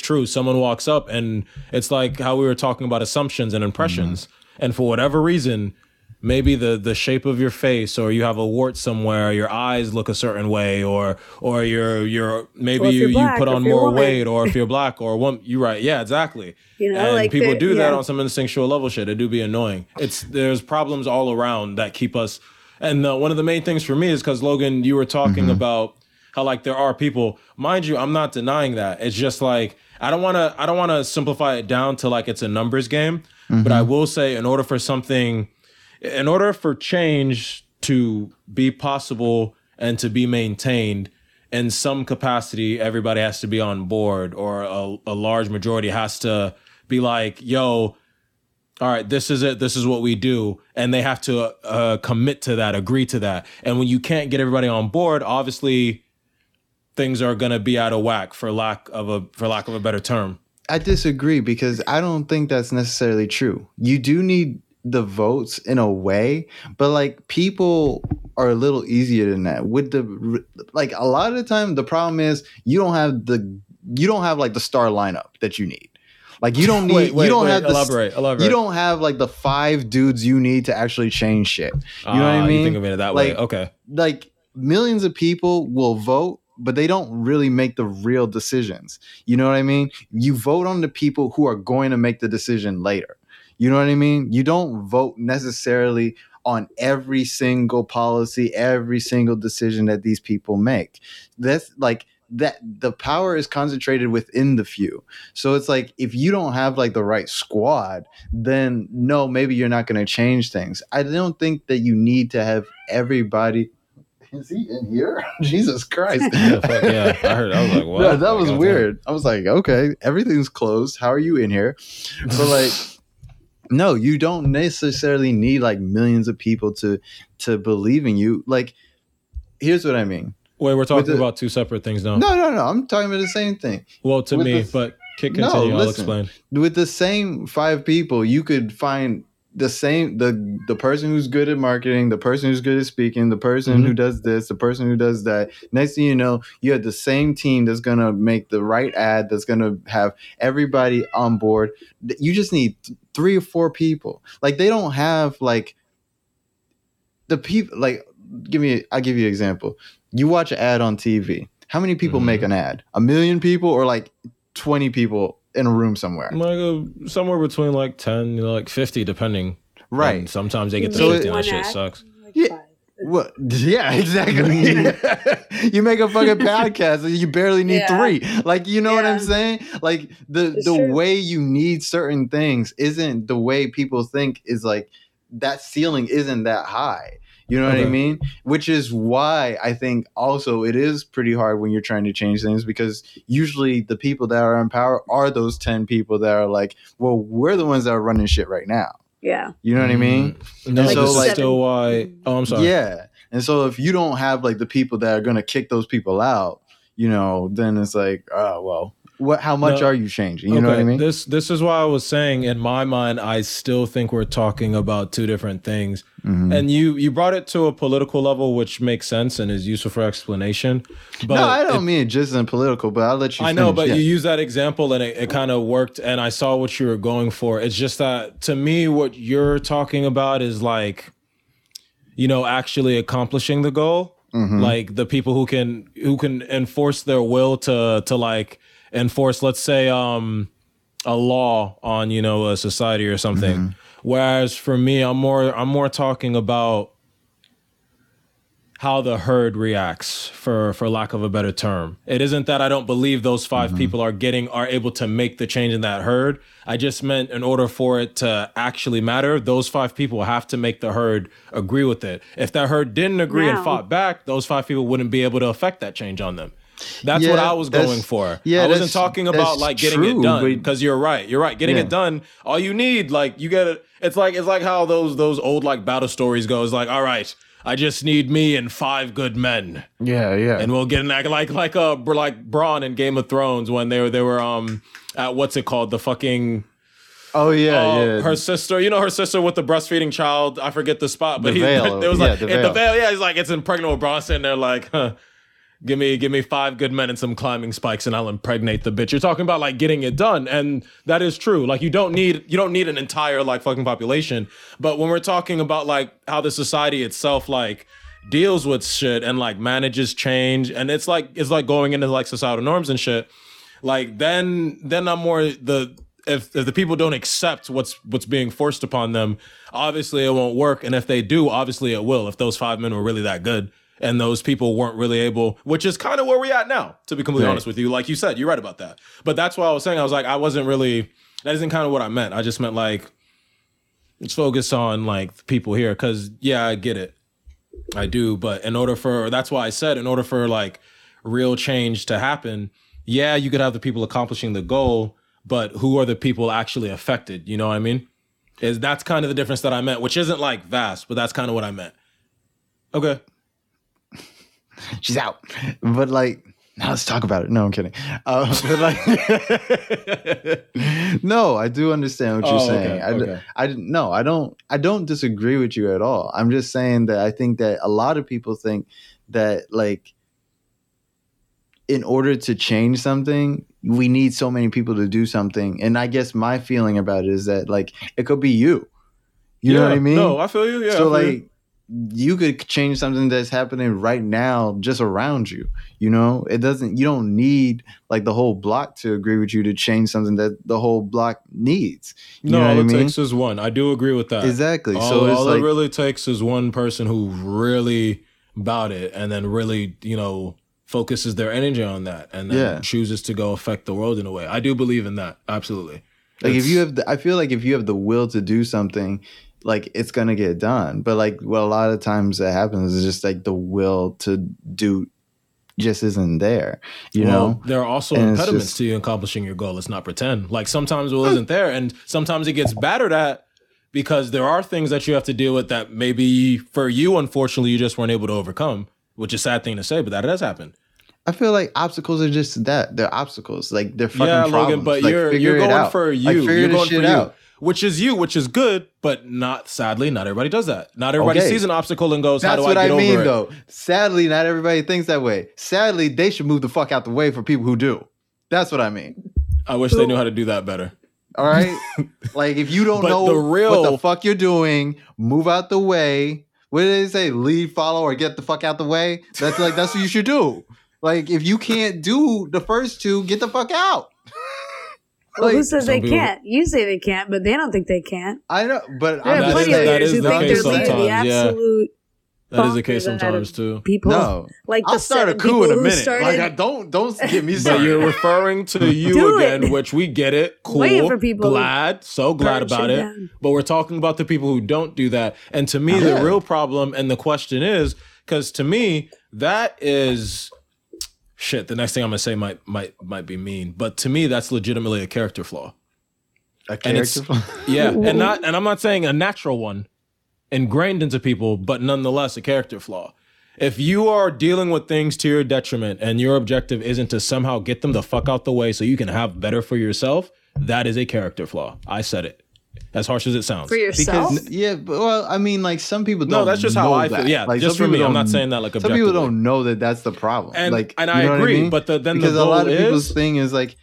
true. Someone walks up and it's like how we were talking about assumptions and impressions. And for whatever reason, maybe the shape of your face, or you have a wart somewhere, your eyes look a certain way, or you're maybe you put on more weight, or if you're black or woman, you're right. Yeah, exactly. You know, and like people do that on some instinctual level shit. It do be annoying. There's problems all around that keep us. And one of the main things for me is because, Logan, you were talking about how like there are people, mind you, I'm not denying that. It's just like I don't want to simplify it down to like it's a numbers game. But I will say, in order for change to be possible and to be maintained in some capacity, everybody has to be on board, or a large majority has to be like, yo, all right, this is it. This is what we do. And they have to commit to that, agree to that. And when you can't get everybody on board, obviously things are going to be out of whack, for lack of a better term. I disagree, because I don't think that's necessarily true. You do need the votes in a way, but like people are a little easier than that. With the like a lot of the time, the problem is you don't have like the star lineup that you need. Like you don't need, you don't have. Elaborate. You don't have like the five dudes you need to actually change shit. You know what I mean? You think of it that way. Okay. Like millions of people will vote, but they don't really make the real decisions. You know what I mean? You vote on the people who are going to make the decision later. You know what I mean? You don't vote necessarily on every single policy, every single decision that these people make. That's like. That the power is concentrated within the few. So it's like, if you don't have like the right squad, then no, maybe you're not going to change things. I don't think that you need to have everybody. Is he in here? Jesus Christ. Yeah, I heard. I was like, wow. No, that was weird. I was like, okay, everything's closed. How are you in here? But like, no, you don't necessarily need like millions of people to believe in you. Like, here's what I mean. Wait, we're talking about two separate things now. No. I'm talking about the same thing. Well, to me, but continue. I'll explain. With the same five people, you could find the same the person who's good at marketing, the person who's good at speaking, the person who does this, the person who does that. Next thing you know, you have the same team that's going to make the right ad, that's going to have everybody on board. You just need three or four people. Like, they don't have, like, the people, like, I'll give you an example. You watch an ad on TV. How many people make an ad? 1 million people, or like 20 people in a room somewhere? Like somewhere between like 10, like 50, depending. Right. And sometimes they get to 50 and that shit sucks. Like what? Yeah, exactly. You make a fucking podcast and you barely need three. Like, you know what I'm saying? Like the way you need certain things isn't the way people think. Is like that ceiling isn't that high. You know what I mean? Which is why I think also it is pretty hard when you're trying to change things, because usually the people that are in power are those 10 people that are like, well, we're the ones that are running shit right now. Yeah. You know what I mean? No, so this is still why. Oh, I'm sorry. Yeah. And so if you don't have like the people that are going to kick those people out, you know, then it's like, oh, well, how much are you changing? You know what I mean? This is why I was saying, in my mind, I still think we're talking about two different things. And you brought it to a political level, which makes sense and is useful for explanation. But no, I don't mean just in political, but I'll let you finish. I know, but you used that example and it kind of worked, and I saw what you were going for. It's just that, to me, what you're talking about is like, you know, actually accomplishing the goal. Like the people who can enforce their will to like, enforce, let's say, a law on, you know, a society or something. Whereas for me, I'm more talking about how the herd reacts, for lack of a better term. It isn't that I don't believe those five people are able to make the change in that herd. I just meant in order for it to actually matter, those five people have to make the herd agree with it. If that herd didn't agree and fought back, those five people wouldn't be able to affect that change on them. That's what I was going for. I wasn't talking about like getting it done, because you're right. Getting it done, all you need, like you get it. It's like how those old like battle stories go. It's like, all right, I just need me and five good men. Yeah. And we'll get an act like Bronn in Game of Thrones when they were at what's it called? The fucking her sister, her sister with the breastfeeding child. I forget the spot, but there was like the veil. Yeah, he's like, it's impregnable. Bronn's sitting there like, huh, give me five good men and some climbing spikes and I'll impregnate the bitch. You're talking about like getting it done, and that is true. Like you don't need an entire like fucking population. But when we're talking about like how the society itself like deals with shit and like manages change, and it's like going into like societal norms and shit, like then I'm more if the people don't accept what's being forced upon them, obviously it won't work. And if they do, obviously it will. If those five men were really that good, and those people weren't really able, which is kind of where we're at now, to be completely honest with you. Like you said, you're right about that. But that's why I was saying, I was like, that isn't kind of what I meant. I just meant like, let's focus on like the people here. Cause yeah, I get it. I do. But that's why I said, in order for like real change to happen, yeah, you could have the people accomplishing the goal, but who are the people actually affected? You know what I mean? That's kind of the difference that I meant, which isn't like vast, but that's kind of what I meant. Okay. She's out. But like, now let's talk about it. No, I'm kidding. No, I do understand what you're saying. I don't disagree with you at all. I'm just saying that I think that a lot of people think that like, in order to change something, we need so many people to do something. And I guess my feeling about it is that like, it could be you. You know what I mean? No, I feel you. Yeah. So like, you could change something that's happening right now just around you. You know, you don't need like the whole block to agree with you to change something that the whole block needs. All it takes is one. I do agree with that. Exactly. It really takes is one person who really about it and then really, focuses their energy on that and then chooses to go affect the world in a way. I do believe in that. Absolutely. Like I feel like if you have the will to do something, like it's gonna get done. But like a lot of times that happens is just like the will to do just isn't there. You know, there are also impediments to you accomplishing your goal. Let's not pretend like sometimes will isn't there, and sometimes it gets battered at because there are things that you have to deal with that maybe for you, unfortunately, you just weren't able to overcome, which is a sad thing to say, but that does happen. I feel like obstacles are just that. They're obstacles. Like they're fucking problems. Logan, but like, you're going for you. Like, you're going for you. Which is good, but sadly, not everybody does that. Not everybody sees an obstacle and goes, how do I get over it? That's what I mean, though. Sadly, not everybody thinks that way. Sadly, they should move the fuck out the way for people who do. That's what I mean. I wish they knew how to do that better. All right? Like, if you don't know what the fuck you're doing, move out the way. What did they say? Lead, follow, or get the fuck out the way? That's like, that's what you should do. Like, if you can't do the first two, get the fuck out. Like, who says they can't? You say they can't, but they don't think they can. I know, but there are plenty of leaders who think they're leading the absolute. That is the case sometimes too. People, no, like I'll start a coup in a minute. Like I don't get me started. But you're referring to you again, which we get it. Cool, waiting for people. So glad about it. Down. But we're talking about the people who don't do that. And to me, the real problem and the question is, because to me, that is. Shit, the next thing I'm gonna say might be mean, but to me that's legitimately a character flaw. Yeah, and I'm not saying a natural one, ingrained into people, but nonetheless a character flaw. If you are dealing with things to your detriment and your objective isn't to somehow get them the fuck out the way so you can have better for yourself, that is a character flaw. I said it. As harsh as it sounds. For yourself? Because, I mean, like, some people don't know. No, that's just how I feel. Yeah, like, just for me. I'm not saying that, like, objectively. Some people don't know that that's the problem. And I agree, but because a lot of people's thing is, like,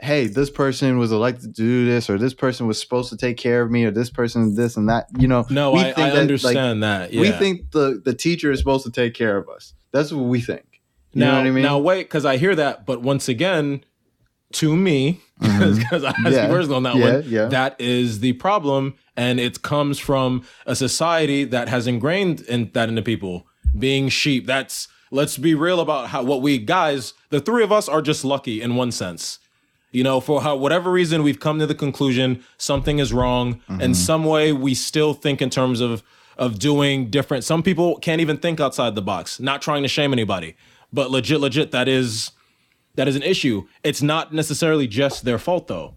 hey, this person was elected to do this, or this person was supposed to take care of me, or this person this and that, No, I understand that, yeah. We think the teacher is supposed to take care of us. That's what we think. You know what I mean? Now, wait, because I hear that, but once again, to me... because I was personal on that one. Yeah. That is the problem, and it comes from a society that has ingrained that into people. being sheep. That's, let's be real about how what we guys, the three of us are just lucky in one sense. You know, for how, whatever reason, we've come to the conclusion something is wrong. Mm-hmm. In some way, we still think in terms of doing different. Some people can't even think outside the box, not trying to shame anybody. But legit, that is an issue. It's not necessarily just their fault, though.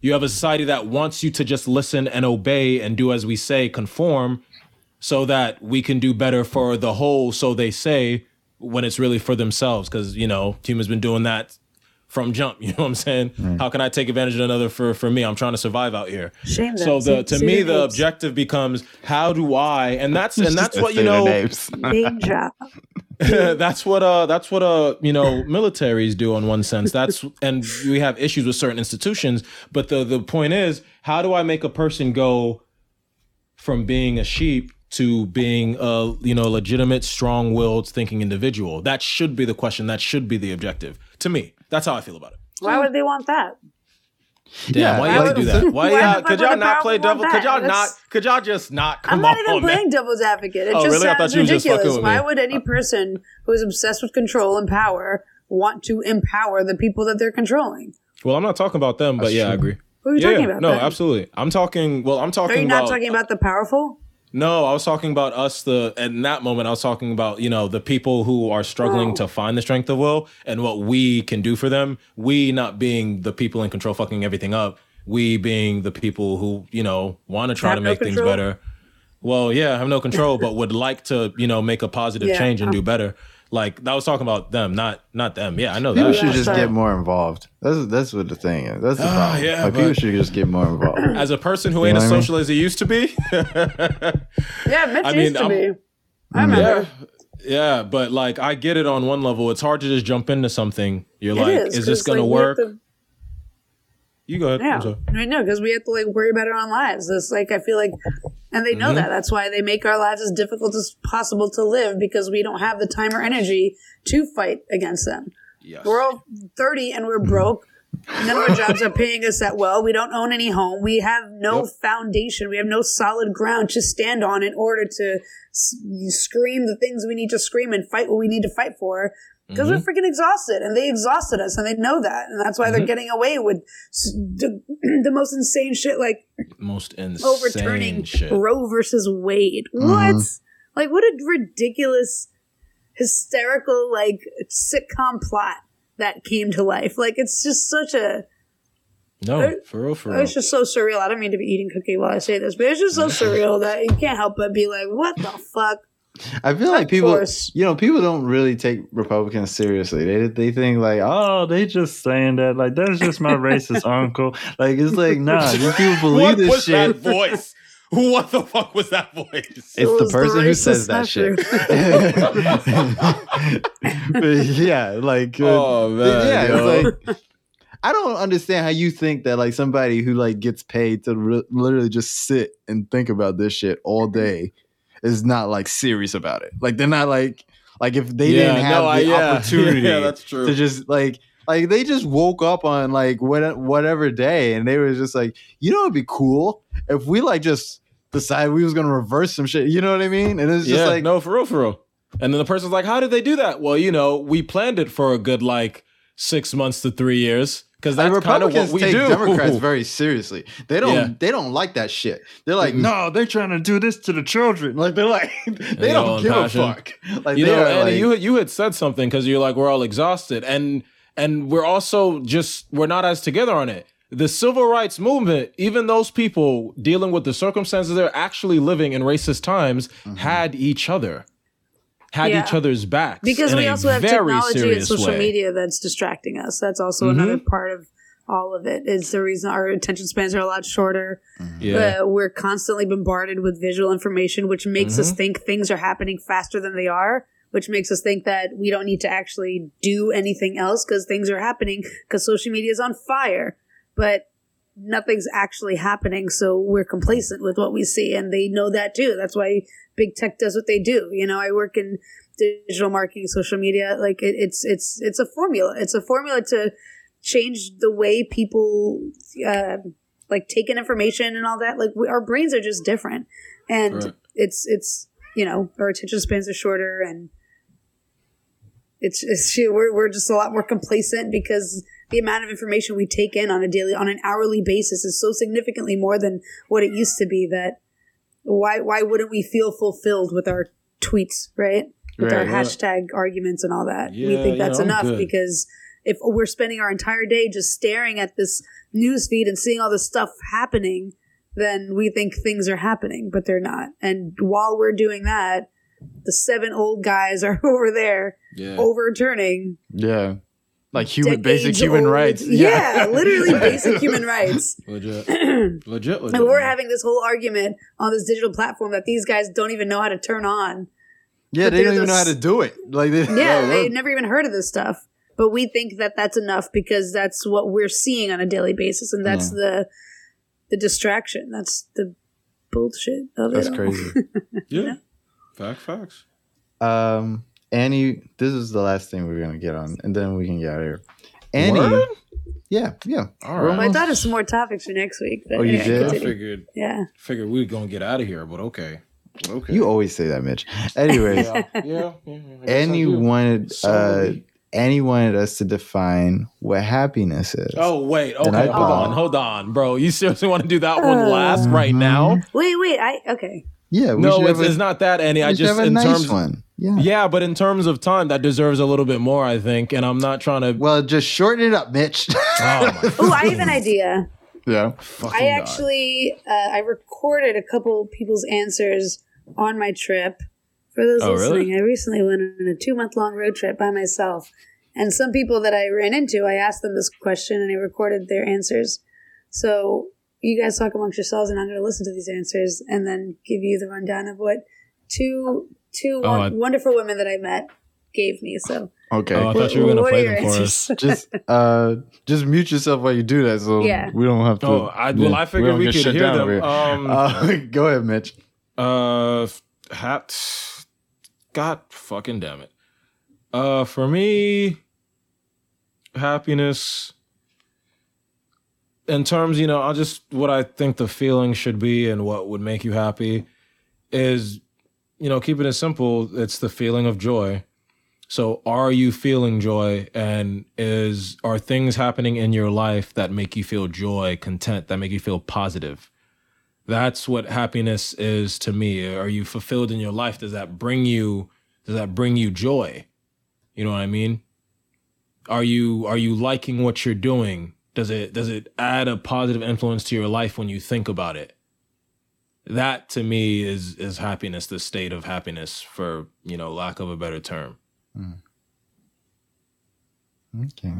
You have a society that wants you to just listen and obey and do as we say, conform, so that we can do better for the whole, so they say, when it's really for themselves. Because, you know, humans been doing that from jump, you know what I'm saying? Mm. How can I take advantage of another for me? I'm trying to survive out here. Shame so the to me, the objective becomes, how do I, and that's what, you know, danger. That's what you know, militaries do in one sense. That's, and we have issues with certain institutions, but the point is, how do I make a person go from being a sheep to being a, you know, legitimate, strong-willed, thinking individual? That should be the question. That should be the objective. To me, that's how I feel about it. Why would they want that? Damn, why y'all do that? Why could y'all not play devil? Could y'all not? Could y'all just not come on? I'm not even playing devil's advocate. It just sounds ridiculous. Why would any person who is obsessed with control and power want to empower the people that they're controlling? Well, I'm not talking about them, but yeah, I agree. Who are you talking about? No, absolutely. I'm talking about... Are you not talking about the powerful? No, I was talking about us. In that moment, I was talking about, you know, the people who are struggling to find the strength of will and what we can do for them. We not being the people in control, fucking everything up. We being the people who, you know, want to try to make things better. Well, yeah, have no control, but would like to, you know, make a positive change and do better. Like, I was talking about them, not them. Yeah, I know that. People should just get more involved. That's what the thing is. That's the problem. Yeah, like, people should just get more involved. As a person who ain't as social as he used to be. Yeah, Mitch used to be. I remember. Yeah, but like, I get it on one level. It's hard to just jump into something. You're like, is this going to work? You go ahead. Yeah. I know, because we have to like worry about our own lives. It's like, I feel like... And they know that. That's why they make our lives as difficult as possible to live, because we don't have the time or energy to fight against them. Yes. We're all 30 and we're broke. None of our jobs are paying us that well. We don't own any home. We have no foundation. We have no solid ground to stand on in order to scream the things we need to scream and fight what we need to fight for. Because we're freaking exhausted, and they exhausted us, and they know that, and that's why they're getting away with the most insane shit, like most insane overturning shit. Roe versus Wade. What? Like, what a ridiculous, hysterical, like sitcom plot that came to life. Like, it's just such a for real. It's just so surreal. I don't mean to be eating cookie while I say this, but it's just so surreal that you can't help but be like, what the fuck. I feel like people don't really take Republicans seriously. They think like, oh, they just saying that. Like, that's just my racist uncle. Like, it's like, nah, these people believe what this was shit. That voice? What the fuck was that voice? It's the person who says that shit. But yeah, like, oh man, it's like, I don't understand how you think that like somebody who like gets paid to literally just sit and think about this shit all day is not like serious about it. Like, they're not like if they didn't have opportunity that's true. To just like they just woke up on like whatever day and they were just like, you know, it'd be cool if we like just decided we was gonna reverse some shit. You know what I mean? And it's just like, no, for real. And then the person's like, how did they do that? Well, you know, we planned it for a good like 6 months to 3 years. Because that's kind of what we do. Democrats very seriously. They don't like that shit. They're like, no, they're trying to do this to the children. Like, they're like, they don't give a fuck. Like, you know, Annie, like, you had said something, because you're like, we're all exhausted, and we're also just, we're not as together on it. The civil rights movement, even those people dealing with the circumstances they're actually living in racist times, had each other. Had each other's backs. Because we also have technology and social media that's distracting us. That's also another part of all of it. It's the reason our attention spans are a lot shorter. We're constantly bombarded with visual information, which makes us think things are happening faster than they are, which makes us think that we don't need to actually do anything else because things are happening because social media is on fire. But nothing's actually happening, so we're complacent with what we see, and they know that too. That's why big tech does what they do. You know, I work in digital marketing, social media. Like, it's a formula. It's a formula to change the way people like take in information and all that. Like, our brains are just different, and it's you know, our attention spans are shorter, and we're just a lot more complacent because the amount of information we take in on a daily, on an hourly basis is so significantly more than what it used to be that why wouldn't we feel fulfilled with our tweets, right? With our hashtag arguments and all that. Yeah, we think that's enough because if we're spending our entire day just staring at this news feed and seeing all this stuff happening, then we think things are happening, but they're not. And while we're doing that, the seven old guys are over there overturning. Yeah. Like basic human rights. Yeah, literally basic human rights. Legit. And we're having this whole argument on this digital platform that these guys don't even know how to turn on. Yeah, they don't even know how to do it. They've never even heard of this stuff. But we think that that's enough because that's what we're seeing on a daily basis. And that's the distraction. That's the bullshit of it all. That's crazy. Yeah. Facts. Annie, this is the last thing we're going to get on. And then we can get out of here. Annie. What? Yeah. All right. I thought of some more topics for next week. But you did? Continue. I figured. Yeah. Figured we were going to get out of here, but okay. You always say that, Mitch. Anyway. Yeah. Annie wanted us to define what happiness is. Oh, wait. Okay. Hold on, bro. You seriously want to do that one last right now? Wait. Okay. Yeah. It's not that, Annie. I just, in terms of, yeah, but in terms of time, that deserves a little bit more, I think. And I'm not trying to. Well, just shorten it up, Mitch. I have an idea. Yeah. I actually, I recorded a couple people's answers on my trip. For those listening, really? I recently went on a 2-month-long road trip by myself. And some people that I ran into, I asked them this question and I recorded their answers. So you guys talk amongst yourselves and I'm going to listen to these answers and then give you the rundown of what two wonderful women that I met gave me. So okay. I thought you were going to play them for us. Just mute yourself while you do that so we don't have to. I figured we could hear them. Go ahead, Mitch. God fucking damn it. For me, happiness in terms, I'll just what I think the feeling should be and what would make you happy is, keeping it simple, it's the feeling of joy. So are you feeling joy, and are things happening in your life that make you feel joy, content, that make you feel positive? That's what happiness is to me. Are you fulfilled in your life? Does that bring you joy? You know what I mean? Are you liking what you're doing? Does it add a positive influence to your life when you think about it? That to me is happiness, the state of happiness, for, lack of a better term. Okay.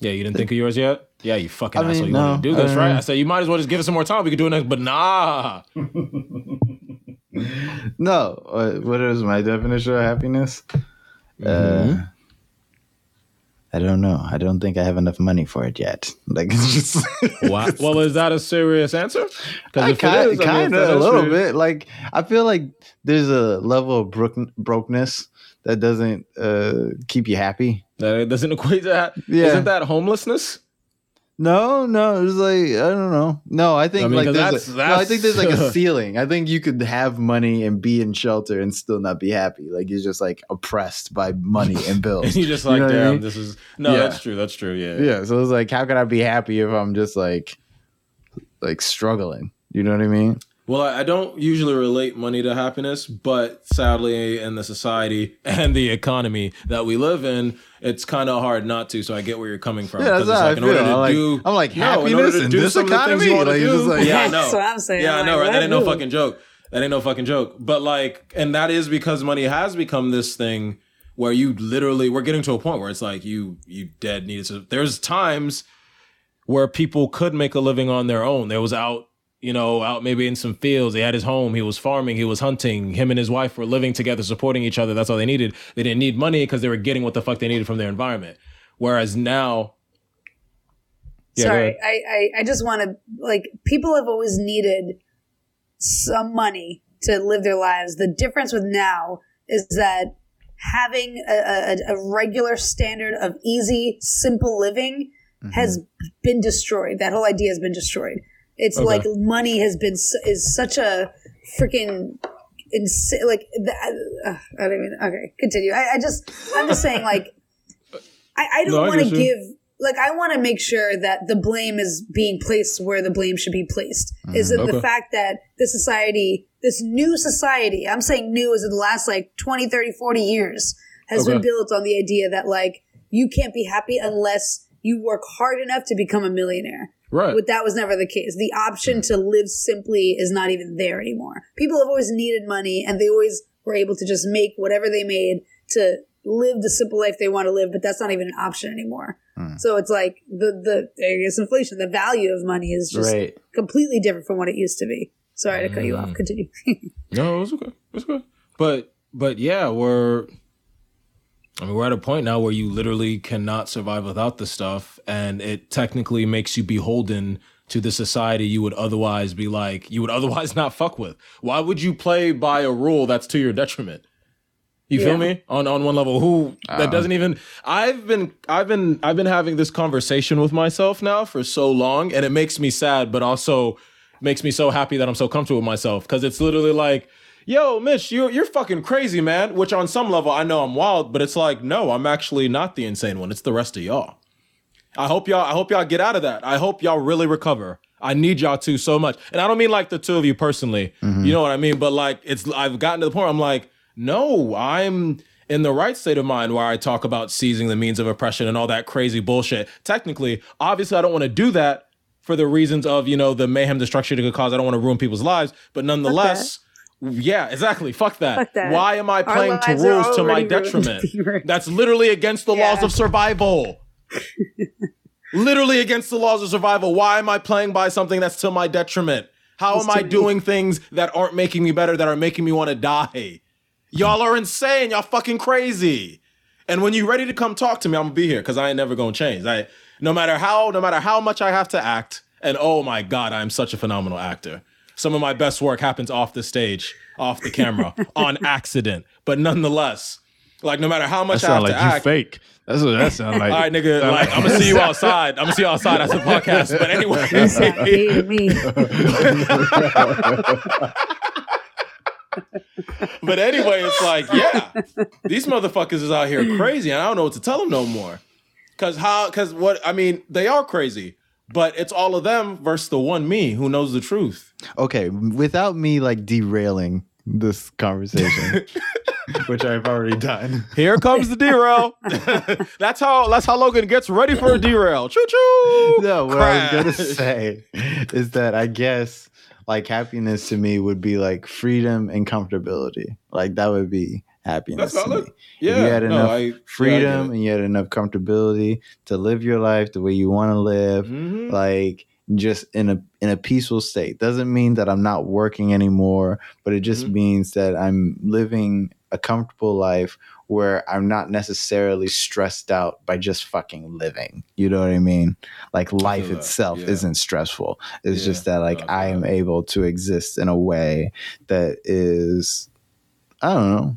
Yeah, you didn't think of yours yet? Yeah, you fucking asshole. You want to do this, right? I said, you might as well just give it some more time. We could do it next, but nah. No. What is my definition of happiness? I don't know. I don't think I have enough money for it yet. Like, it's just. Wow. Well, is that a serious answer? Kind of, a little bit. Like, I feel like there's a level of brokenness that doesn't keep you happy. That doesn't equate to that. Yeah. Isn't that homelessness? No, it was like, I don't know. No, I think I think there's like a ceiling. I think you could have money and be in shelter and still not be happy. Like, you're just like oppressed by money and bills. And you're just like, damn, I mean? This is that's true. Yeah. So it's like, how can I be happy if I'm just like struggling? You know what I mean? Well, I don't usually relate money to happiness, but sadly, in the society and the economy that we live in, it's kind of hard not to. So I get where you're coming from. Yeah, that's how I feel. Happiness in this economy? That's what I'm saying. Yeah, I know, right? That ain't no fucking joke. But and that is because money has become this thing where you literally, we're getting to a point where it's like you dead need it. So there's times where people could make a living on their own. There was out maybe in some fields. They had his home. He was farming. He was hunting. Him and his wife were living together, supporting each other. That's all they needed. They didn't need money because they were getting what the fuck they needed from their environment. Whereas now. Yeah, sorry. I just want to, people have always needed some money to live their lives. The difference with now is that having a regular standard of easy, simple living has been destroyed. That whole idea has been destroyed. It's money has been is such a freaking insane. Like, I don't even. Okay, continue. I'm just saying, like, I don't want to give. Like, I want to make sure that the blame is being placed where the blame should be placed. Is it the fact that the society, this new society, I'm saying new as in the last, like, 20, 30, 40 years, has been built on the idea that, like, you can't be happy unless you work hard enough to become a millionaire. Right. But that was never the case. The option to live simply is not even there anymore. People have always needed money, and they always were able to just make whatever they made to live the simple life they want to live, but that's not even an option anymore. So it's like the I guess inflation, the value of money is just completely different from what it used to be. Sorry to cut you off. Continue. No, it's okay. It's okay. But yeah, we're at a point now where you literally cannot survive without the stuff, and it technically makes you beholden to the society you would otherwise not fuck with. Why would you play by a rule that's to your detriment? You feel me? On one level, that doesn't even. I've been having this conversation with myself now for so long, and it makes me sad, but also makes me so happy that I'm so comfortable with myself, because it's literally like, yo, Mitch, you're fucking crazy, man. Which on some level, I know I'm wild, but it's like, no, I'm actually not the insane one. It's the rest of y'all. I hope y'all get out of that. I hope y'all really recover. I need y'all too so much, and I don't mean like the two of you personally. Mm-hmm. You know what I mean? But like, I've gotten to the point where I'm like, no, I'm in the right state of mind where I talk about seizing the means of oppression and all that crazy bullshit. Technically, obviously, I don't want to do that for the reasons of, you know, the mayhem, destruction it could cause. I don't want to ruin people's lives. But nonetheless, yeah, exactly. Fuck that. Why am I playing to rules to my detriment? That's literally against the laws of survival. Literally against the laws of survival. Why am I playing by something that's to my detriment? How am I doing things that aren't making me better, that are making me want to die? Y'all are insane. Y'all fucking crazy. And when you're ready to come talk to me, I'm gonna be here, because I ain't never gonna change. No matter how much I have to act, and oh my God, I'm such a phenomenal actor. Some of my best work happens off the stage, off the camera, on accident. But nonetheless, like, no matter how much I have to act. That sounds like you fake. That's what that sounds like. All right, nigga. Like, I'm gonna see you outside. I'm gonna see you outside after the podcast. But anyway. That's not me. But anyway, it's like, yeah, these motherfuckers is out here crazy, and I don't know what to tell them no more. Because they are crazy, but it's all of them versus the one me who knows the truth. Okay, without me like derailing this conversation, which I've already done. Here comes the derail. That's how Logan gets ready for a derail. Choo choo. No, what I was gonna say is that I guess, like, happiness to me would be like freedom and comfortability. Like, that would be happiness to me. Yeah, if you had enough freedom and you had enough comfortability to live your life the way you want to live, mm-hmm. like just in a peaceful state. Doesn't mean that I'm not working anymore, but it just mm-hmm. means that I'm living a comfortable life where I'm not necessarily stressed out by just fucking living. You know what I mean? Like, life itself isn't stressful. It's just that, like, I am able to exist in a way that is, I don't know,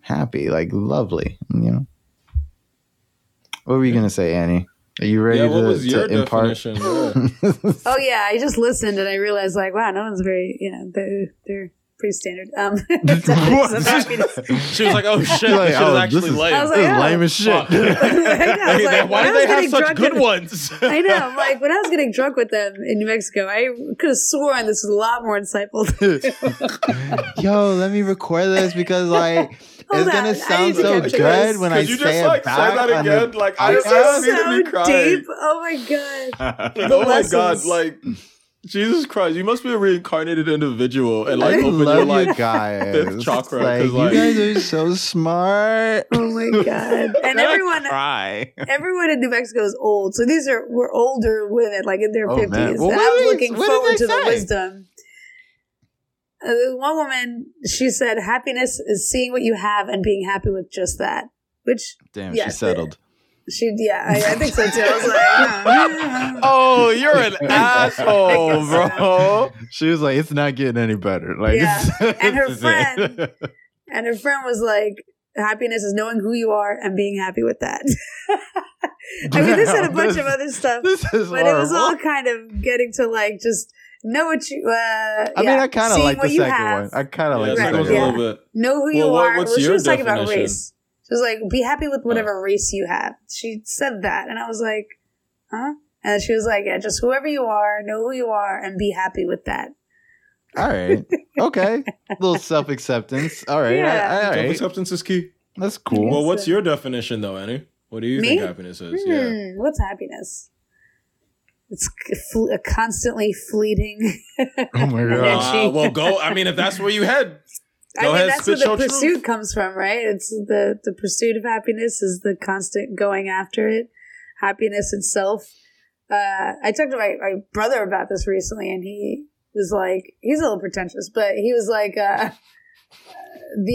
happy, like, lovely, you know? What were you going to say, Annie? Are you ready to impart? Yeah. Oh, yeah. I just listened and I realized, like, wow, no one's very, they're pretty standard. She was like, "Oh shit, like, oh, this is actually lame." I was like, "This is lame as shit." I was like, why do they have such good ones? I know. I'm like, when I was getting drunk with them in New Mexico, I could have sworn this was a lot more insightful. Yo, let me record this because like. It's going to sound so good when I say it back. Say that again? Like, I just need to be crying. Deep. Oh, my God. Oh, my God. Like, Jesus Christ, you must be a reincarnated individual and like open your like fifth chakra. Like, you guys are so smart. Oh my God. And everyone in New Mexico is old. So we're older women, like in their 50s. Well, and I'm looking forward to the wisdom. One woman, she said, happiness is seeing what you have and being happy with just that. Which, damn, she settled. I think so too. I was like, oh, you're an asshole, bro. She was like, it's not getting any better. Like, and her friend, was like, happiness is knowing who you are and being happy with that. I mean, this had a bunch of other stuff, but horrible. It was all kind of getting to like just know what you. I mean, I kind of like the second one. I kind of like the second one a little bit. Know who you are. Well, she was talking about race. She was like, "Be happy with whatever race you have." She said that, and I was like, "Huh?" And she was like, "Yeah, just whoever you are, know who you are, and be happy with that." All right. Okay. A little self-acceptance. All right. Yeah. All right. Self-acceptance is key. That's cool. Well, what's your definition, though, Annie? What do you think happiness is? Yeah. What's happiness? It's a constantly fleeting. Oh my god! Well, go. I mean, if that's where you head, go ahead. That's where the pursuit comes from, right? It's the pursuit of happiness is the constant going after it. Happiness itself. I talked to my brother about this recently, and he was like, he's a little pretentious, but he was like, the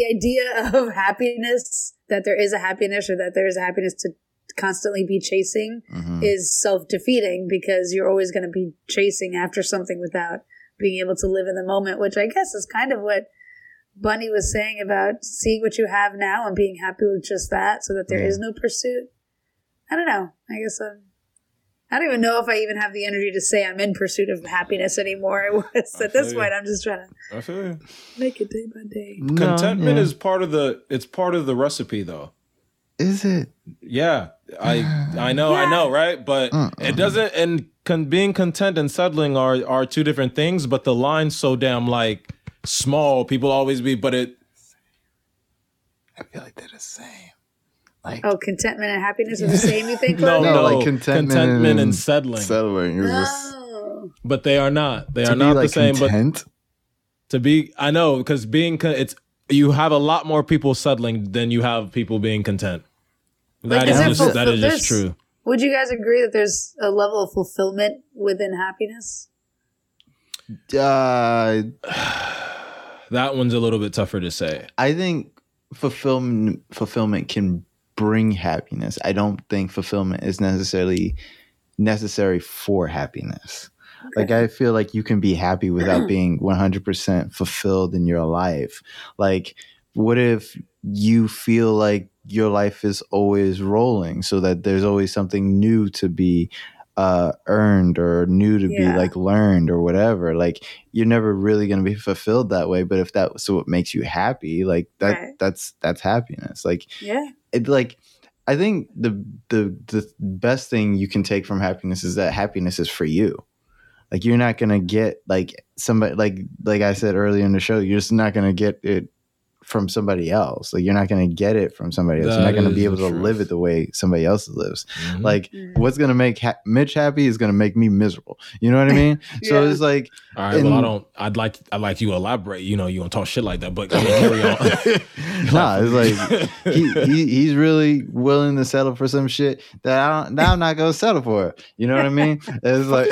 idea of happiness, that there is a happiness or that there is a happiness to constantly be chasing is self-defeating, because you're always going to be chasing after something without being able to live in the moment, which I guess is kind of what Bunny was saying about seeing what you have now and being happy with just that, so that there is no pursuit. I don't know. I guess I don't even know if I even have the energy to say I'm in pursuit of happiness anymore. It was at this point. I'm just trying to make it day by day. No, contentment is part of the recipe, though. Is it? Yeah, I know, yeah. I know, right? But it doesn't. And being content and settling are two different things. But the line's so damn like small. People always be, but it. I feel like they're the same. Like, contentment and happiness are the same, you think? No, like contentment and settling. Settling. But they are not. They are not the same. Content? But to be, I know, because you have a lot more people settling than you have people being content. That is just true. Would you guys agree that there's a level of fulfillment within happiness? That one's a little bit tougher to say. I think fulfillment can bring happiness. I don't think fulfillment is necessarily necessary for happiness. Okay. Like, I feel like you can be happy without being 100% fulfilled in your life. Like, what if you feel like your life is always rolling, so that there's always something new to be earned or new to be like learned or whatever? Like, you're never really going to be fulfilled that way. But if that's what makes you happy, like that's happiness. Like, I think the best thing you can take from happiness is that happiness is for you. Like, you're not going to get like somebody, like I said earlier in the show, you're just not going to get it from somebody else. Like, you're not going to get it from somebody else. You're not going to be able to live it the way somebody else lives. Mm-hmm. Like, what's going to make Mitch happy is going to make me miserable. You know what I mean? So it's like, all right, well, I'd like you to elaborate. You know, you don't talk shit like that, but carry on. Nah, it's like he's really willing to settle for some shit that I'm not going to settle for. You know what I mean? It's like,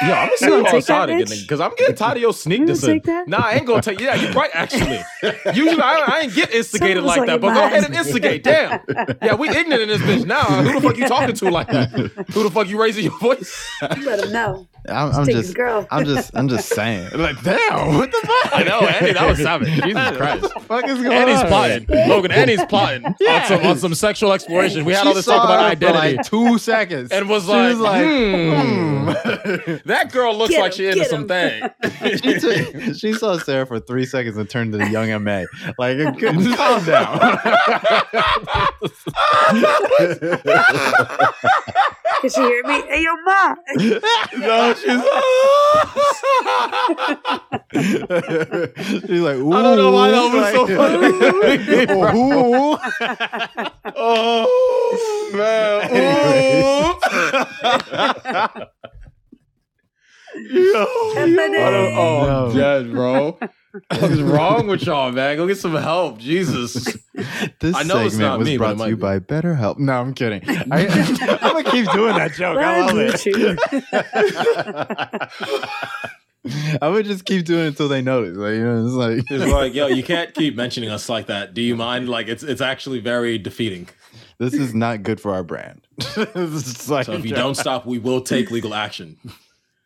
yo, I'm just going to go outside again, because I'm getting tired of your sneak this. Nah, I ain't going to take. Yeah, you're right, actually. I ain't get instigated like that, but go ahead and instigate. Damn. Yeah, we ignorant in this bitch now. Who the fuck you talking to like that? Who the fuck you raising your voice? You let him know. I'm just saying. Like, damn, what the fuck? I know, Annie, that was savage. Jesus Christ. What the fuck is going on? Plotting. Logan, Annie's plotting on some sexual exploration. We had all this talk about identity. Like 2 seconds. And she was like that girl looks like she into some thing. She saw Sarah for 3 seconds and turned to the young M.A. Like, it couldn't calm down. Can she hear me? Hey, yo, ma. No, she's like, ooh. I don't know why that was so funny. Oh, man. Ooh. Yo, I'm dead, bro. What's wrong with y'all, man? Go get some help, Jesus. This segment was brought to you by BetterHelp. No, I'm kidding. I'm gonna keep doing that joke. I love it. I would just keep doing it until they notice. Like, you know, it's like, yo, you can't keep mentioning us like that. Do you mind? Like, it's actually very defeating. This is not good for our brand. So if you don't stop, we will take legal action.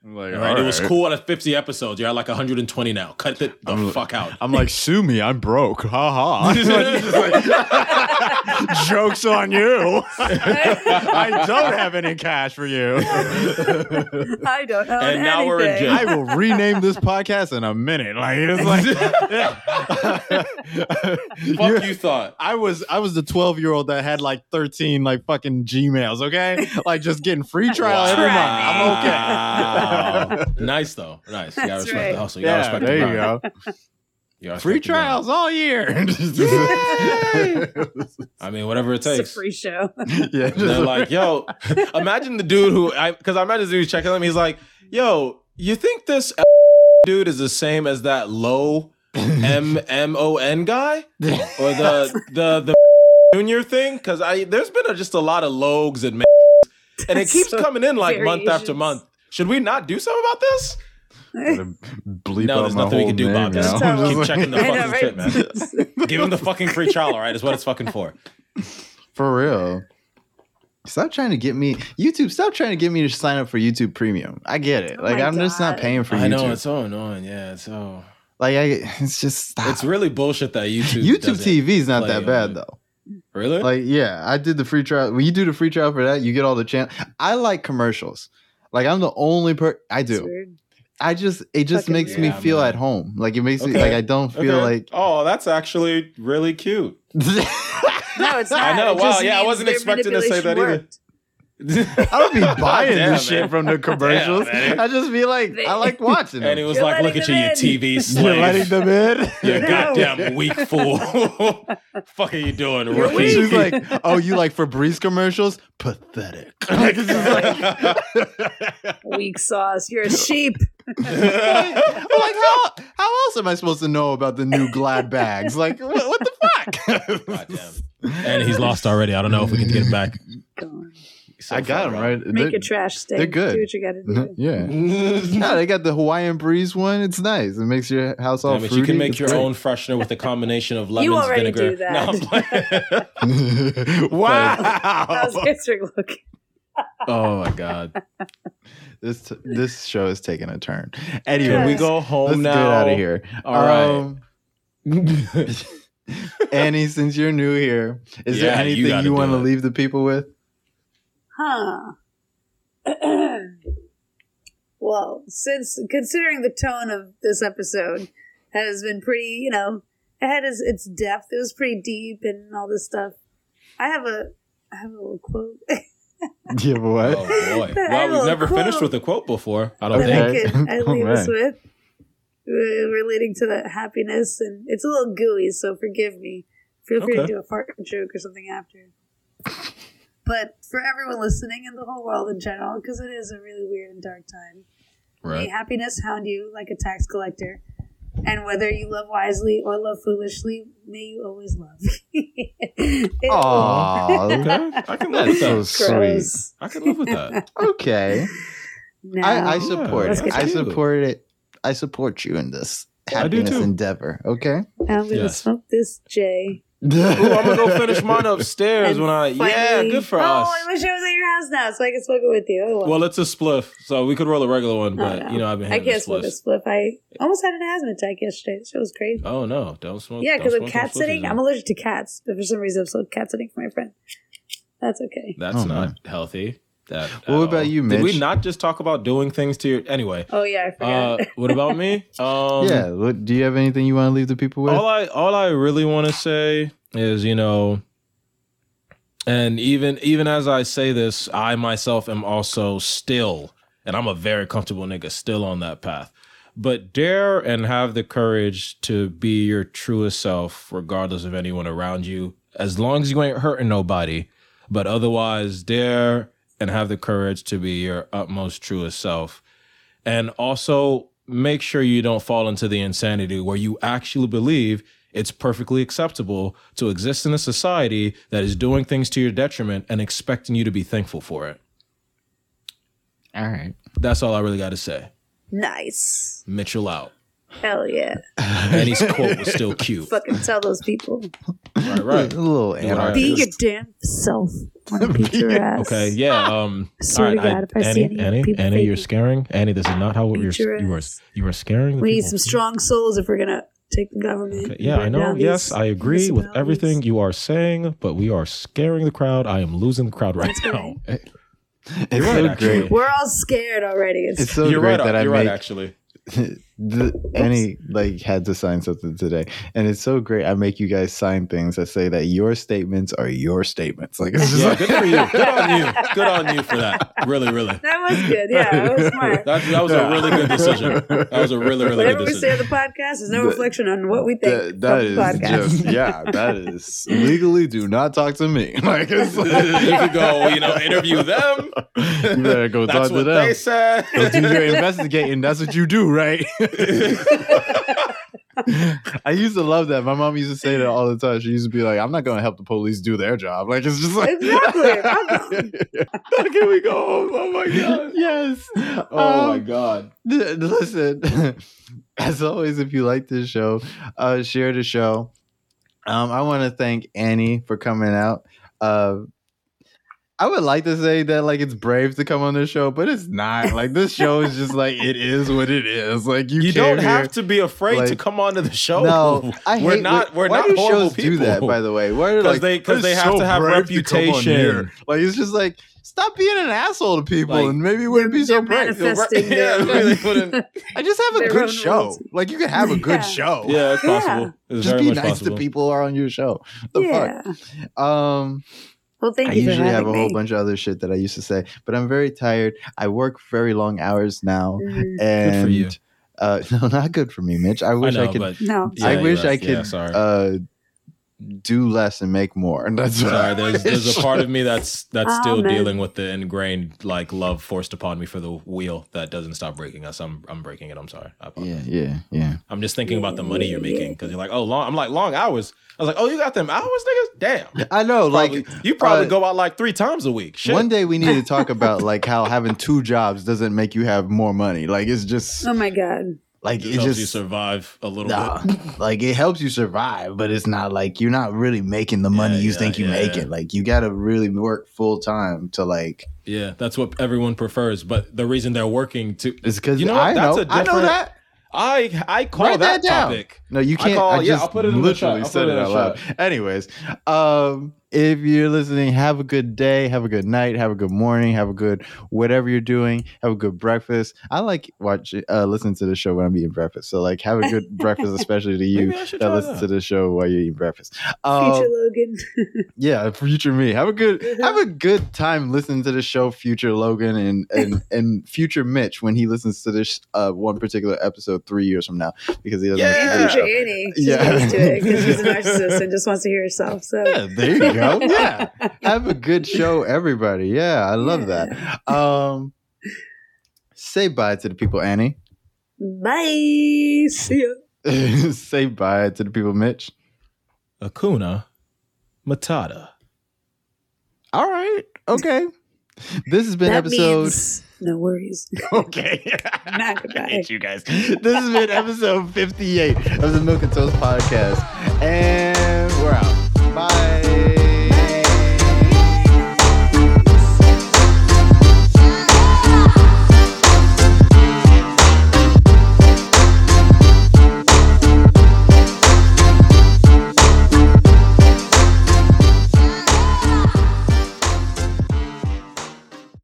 Like, all right. It was cool at 50 episodes. You're at like 120 now. Cut the fuck out. I'm like, sue me. I'm broke. Ha ha. Joke's on you. I don't have any cash for you. I don't have anything. And now we're in jail. I will rename this podcast in a minute. Like it's like fuck you thought. I was the 12-year-old that had like 13 like fucking Gmails, okay? Like just getting free trial every month. I'm okay. Nice though. Nice. You gotta respect the hustle. You gotta respect the grind. There you go. Free trials all year. I mean, whatever it takes. It's a free show. Yeah, and they're like, yo, imagine the dude who, because I imagine the dude checking him. He's like, yo, you think this dude is the same as that low MMON guy or the junior thing? Because there's been just a lot of logs and and it keeps coming in like month after month. Should we not do something about this? No, there's nothing we can do, Bob. Just keep checking the fucking shit, man. Give him the fucking free trial, all right? Is what it's fucking for. For real. Stop trying to get me YouTube. Stop trying to get me to sign up for YouTube Premium. I get it. Like I'm just not paying for YouTube. I know it's so annoying. Yeah, so like it's just stop. It's really bullshit that YouTube TV is not that bad though. Really? Like yeah, I did the free trial. When you do the free trial for that, you get all the channels. I like commercials. Like I'm the only I do. It just makes me feel at home. Like it makes me like I don't feel like. Oh, that's actually really cute. No, it's not. I know. Wow. Yeah, I wasn't expecting to say that either. I don't be buying this shit from the commercials. Damn, I just be like, I like watching it. And he was like, "Look at you, you TV slave. You're letting them in. You goddamn weak fool. Fuck are you doing, rookie?" She's like, "Oh, you like Febreze commercials? Pathetic. Weak sauce. You're a sheep." How else am I supposed to know about the new Glad bags? Like, what the fuck? God damn. And he's lost already. I don't know if we can get him back. So I got him right. Make a trash steak. They're good. Do what you got to do. Yeah. No, they got the Hawaiian Breeze one. It's nice. It makes your house all fruity. You can make your own freshener with a combination of lemons, vinegar. You already do that. No, wow. How's Pittsburgh looking? Oh my God. This show is taking a turn. Anyway, can we go home now? Let's get out of here. All right. Annie, since you're new here, is there anything you want to leave the people with? Well, since considering the tone of this episode has been pretty, it had its depth. It was pretty deep and all this stuff. I have a little quote. You have a what? Oh boy! Well, we've never finished with a quote before. I don't think. I leave us with relating to the happiness, and it's a little gooey, so forgive me. Feel free to do a fart joke or something after. But for everyone listening and the whole world in general, because it is a really weird and dark time, may happiness hound you like a tax collector, and whether you love wisely or love foolishly, may you always love. Oh, okay. I can live with that. So sweet. I can live with that. Okay. Now, I support it. I support it. I support you in this happiness endeavor. Okay. I'm going to smoke this J. Ooh, I'm going to go finish mine upstairs and when I... Finally, yeah, good for us. Oh, I wish I was at your house now so I could smoke it with you. Oh, well, it's a spliff, so we could roll a regular one, but, I've been having a spliff. I can't smoke a spliff. I almost had an asthma attack yesterday. It was crazy. Oh, no. Don't smoke. Yeah, because of cat sitting. I'm allergic to cats, but for some reason I'm still cat sitting for my friend. That's okay. That's not healthy. What about you, Mitch? Did we not just talk about doing things to your... Anyway. Oh, yeah, I forgot. What about me? Do you have anything you want to leave the people with? All I really want to say is, and even as I say this, I myself am also still, and I'm a very comfortable nigga, still on that path. But dare and have the courage to be your truest self, regardless of anyone around you, as long as you ain't hurting nobody. But otherwise, dare... and have the courage to be your utmost truest self. And also make sure you don't fall into the insanity where you actually believe it's perfectly acceptable to exist in a society that is doing things to your detriment and expecting you to be thankful for it. All right. That's all I really got to say. Nice. Mitchell out. Hell yeah. Annie's quote was still cute. Fucking tell those people. Right. A little anarchist. Be your damn self. Okay, yeah. All right, Annie, you're scaring. Annie, this is not how you're scaring the people. We need some strong souls if we're going to Take the government. Okay. Yeah, I know. Yes, I agree with everything you are saying, but we are scaring the crowd. I am losing the crowd right now. It's so great. We're all scared already. It's so great that I make... actually. Annie like had to sign something today, and it's so great. I make you guys sign things that say that your statements are your statements. Like, it's just like good for you, good on you, good on you for that. Really, really, that was good. Yeah, that was smart. That was a really good decision. That was a really, really good decision. Whatever we say on the podcast is no reflection on what we think. That is just that is legally do not talk to me. Like, it's like you could go, you know, interview them. You better go talk to them. That's what they said. That's what you're investigating. That's what you do. Right. I used to love that. My mom used to say that all the time. She used to be like, I'm not going to help the police do their job. Like, it's just like, exactly. Can we go home? Oh my God. Yes. Oh my God. Listen, as always, if you like this show, share the show. I want to thank Annie for coming out. I would like to say that like it's brave to come on this show, but it's not. Like this show is just like it is what it is. Like you don't have to be afraid to come onto the show. No, we're not horrible people. Do that, by the way, because they have to have reputation. Like it's just like stop being an asshole to people, like, and maybe it wouldn't be so brave. I just have a good show. Rules. Like you can have a good show. Yeah, it's possible. It's just be nice to people who are on your show. The fuck. Well, thank you. I usually have a whole bunch of other shit that I used to say, but I'm very tired. I work very long hours now, and good for you. No, not good for me, Mitch. I wish I could. Do less and make more. And that's sorry. There's a part of me that's still dealing with the ingrained like love forced upon me for the wheel that doesn't stop breaking us. I'm breaking it. I'm sorry. I apologize. Yeah. I'm just thinking about the money you're making because you're like, oh, long. I'm like long hours. I was like, oh, you got them hours, niggas? Damn. I know. You probably go out like 3 times a week. Shit. One day we need to talk about like how having 2 jobs doesn't make you have more money. Like it's just. Oh, my God. Like it helps you survive a little bit. Like it helps you survive, but it's not like you're not really making the money you think you make it. Like you got to really work full time to like. Yeah, that's what everyone prefers. But the reason they're working to is because you know I know that. I call write that topic. Down. No, you can't. I'll put it in literally the said it out loud. Anyways, if you're listening, have a good day, have a good night, have a good morning, have a good whatever you're doing, have a good breakfast. I like listening to the show when I'm eating breakfast. So like, have a good breakfast, especially to you that listens to the show while you're eating breakfast. Future Logan. Yeah, future me. Have a good time listening to the show, future Logan and future Mitch when he listens to this one particular episode 3 years from now because he doesn't. Yeah, future Annie. She's to it because she's a narcissist and just wants to hear herself. So yeah, there you go. Yeah, have a good show, everybody. Yeah, I love that. Say bye to the people, Annie. Bye. See ya. Say bye to the people, Mitch. Hakuna Matata. All right. Okay. This has been episode. No worries. Okay. Not goodbye. I hate you guys. This has been episode 58 of the Milk and Toast Podcast, and we're out.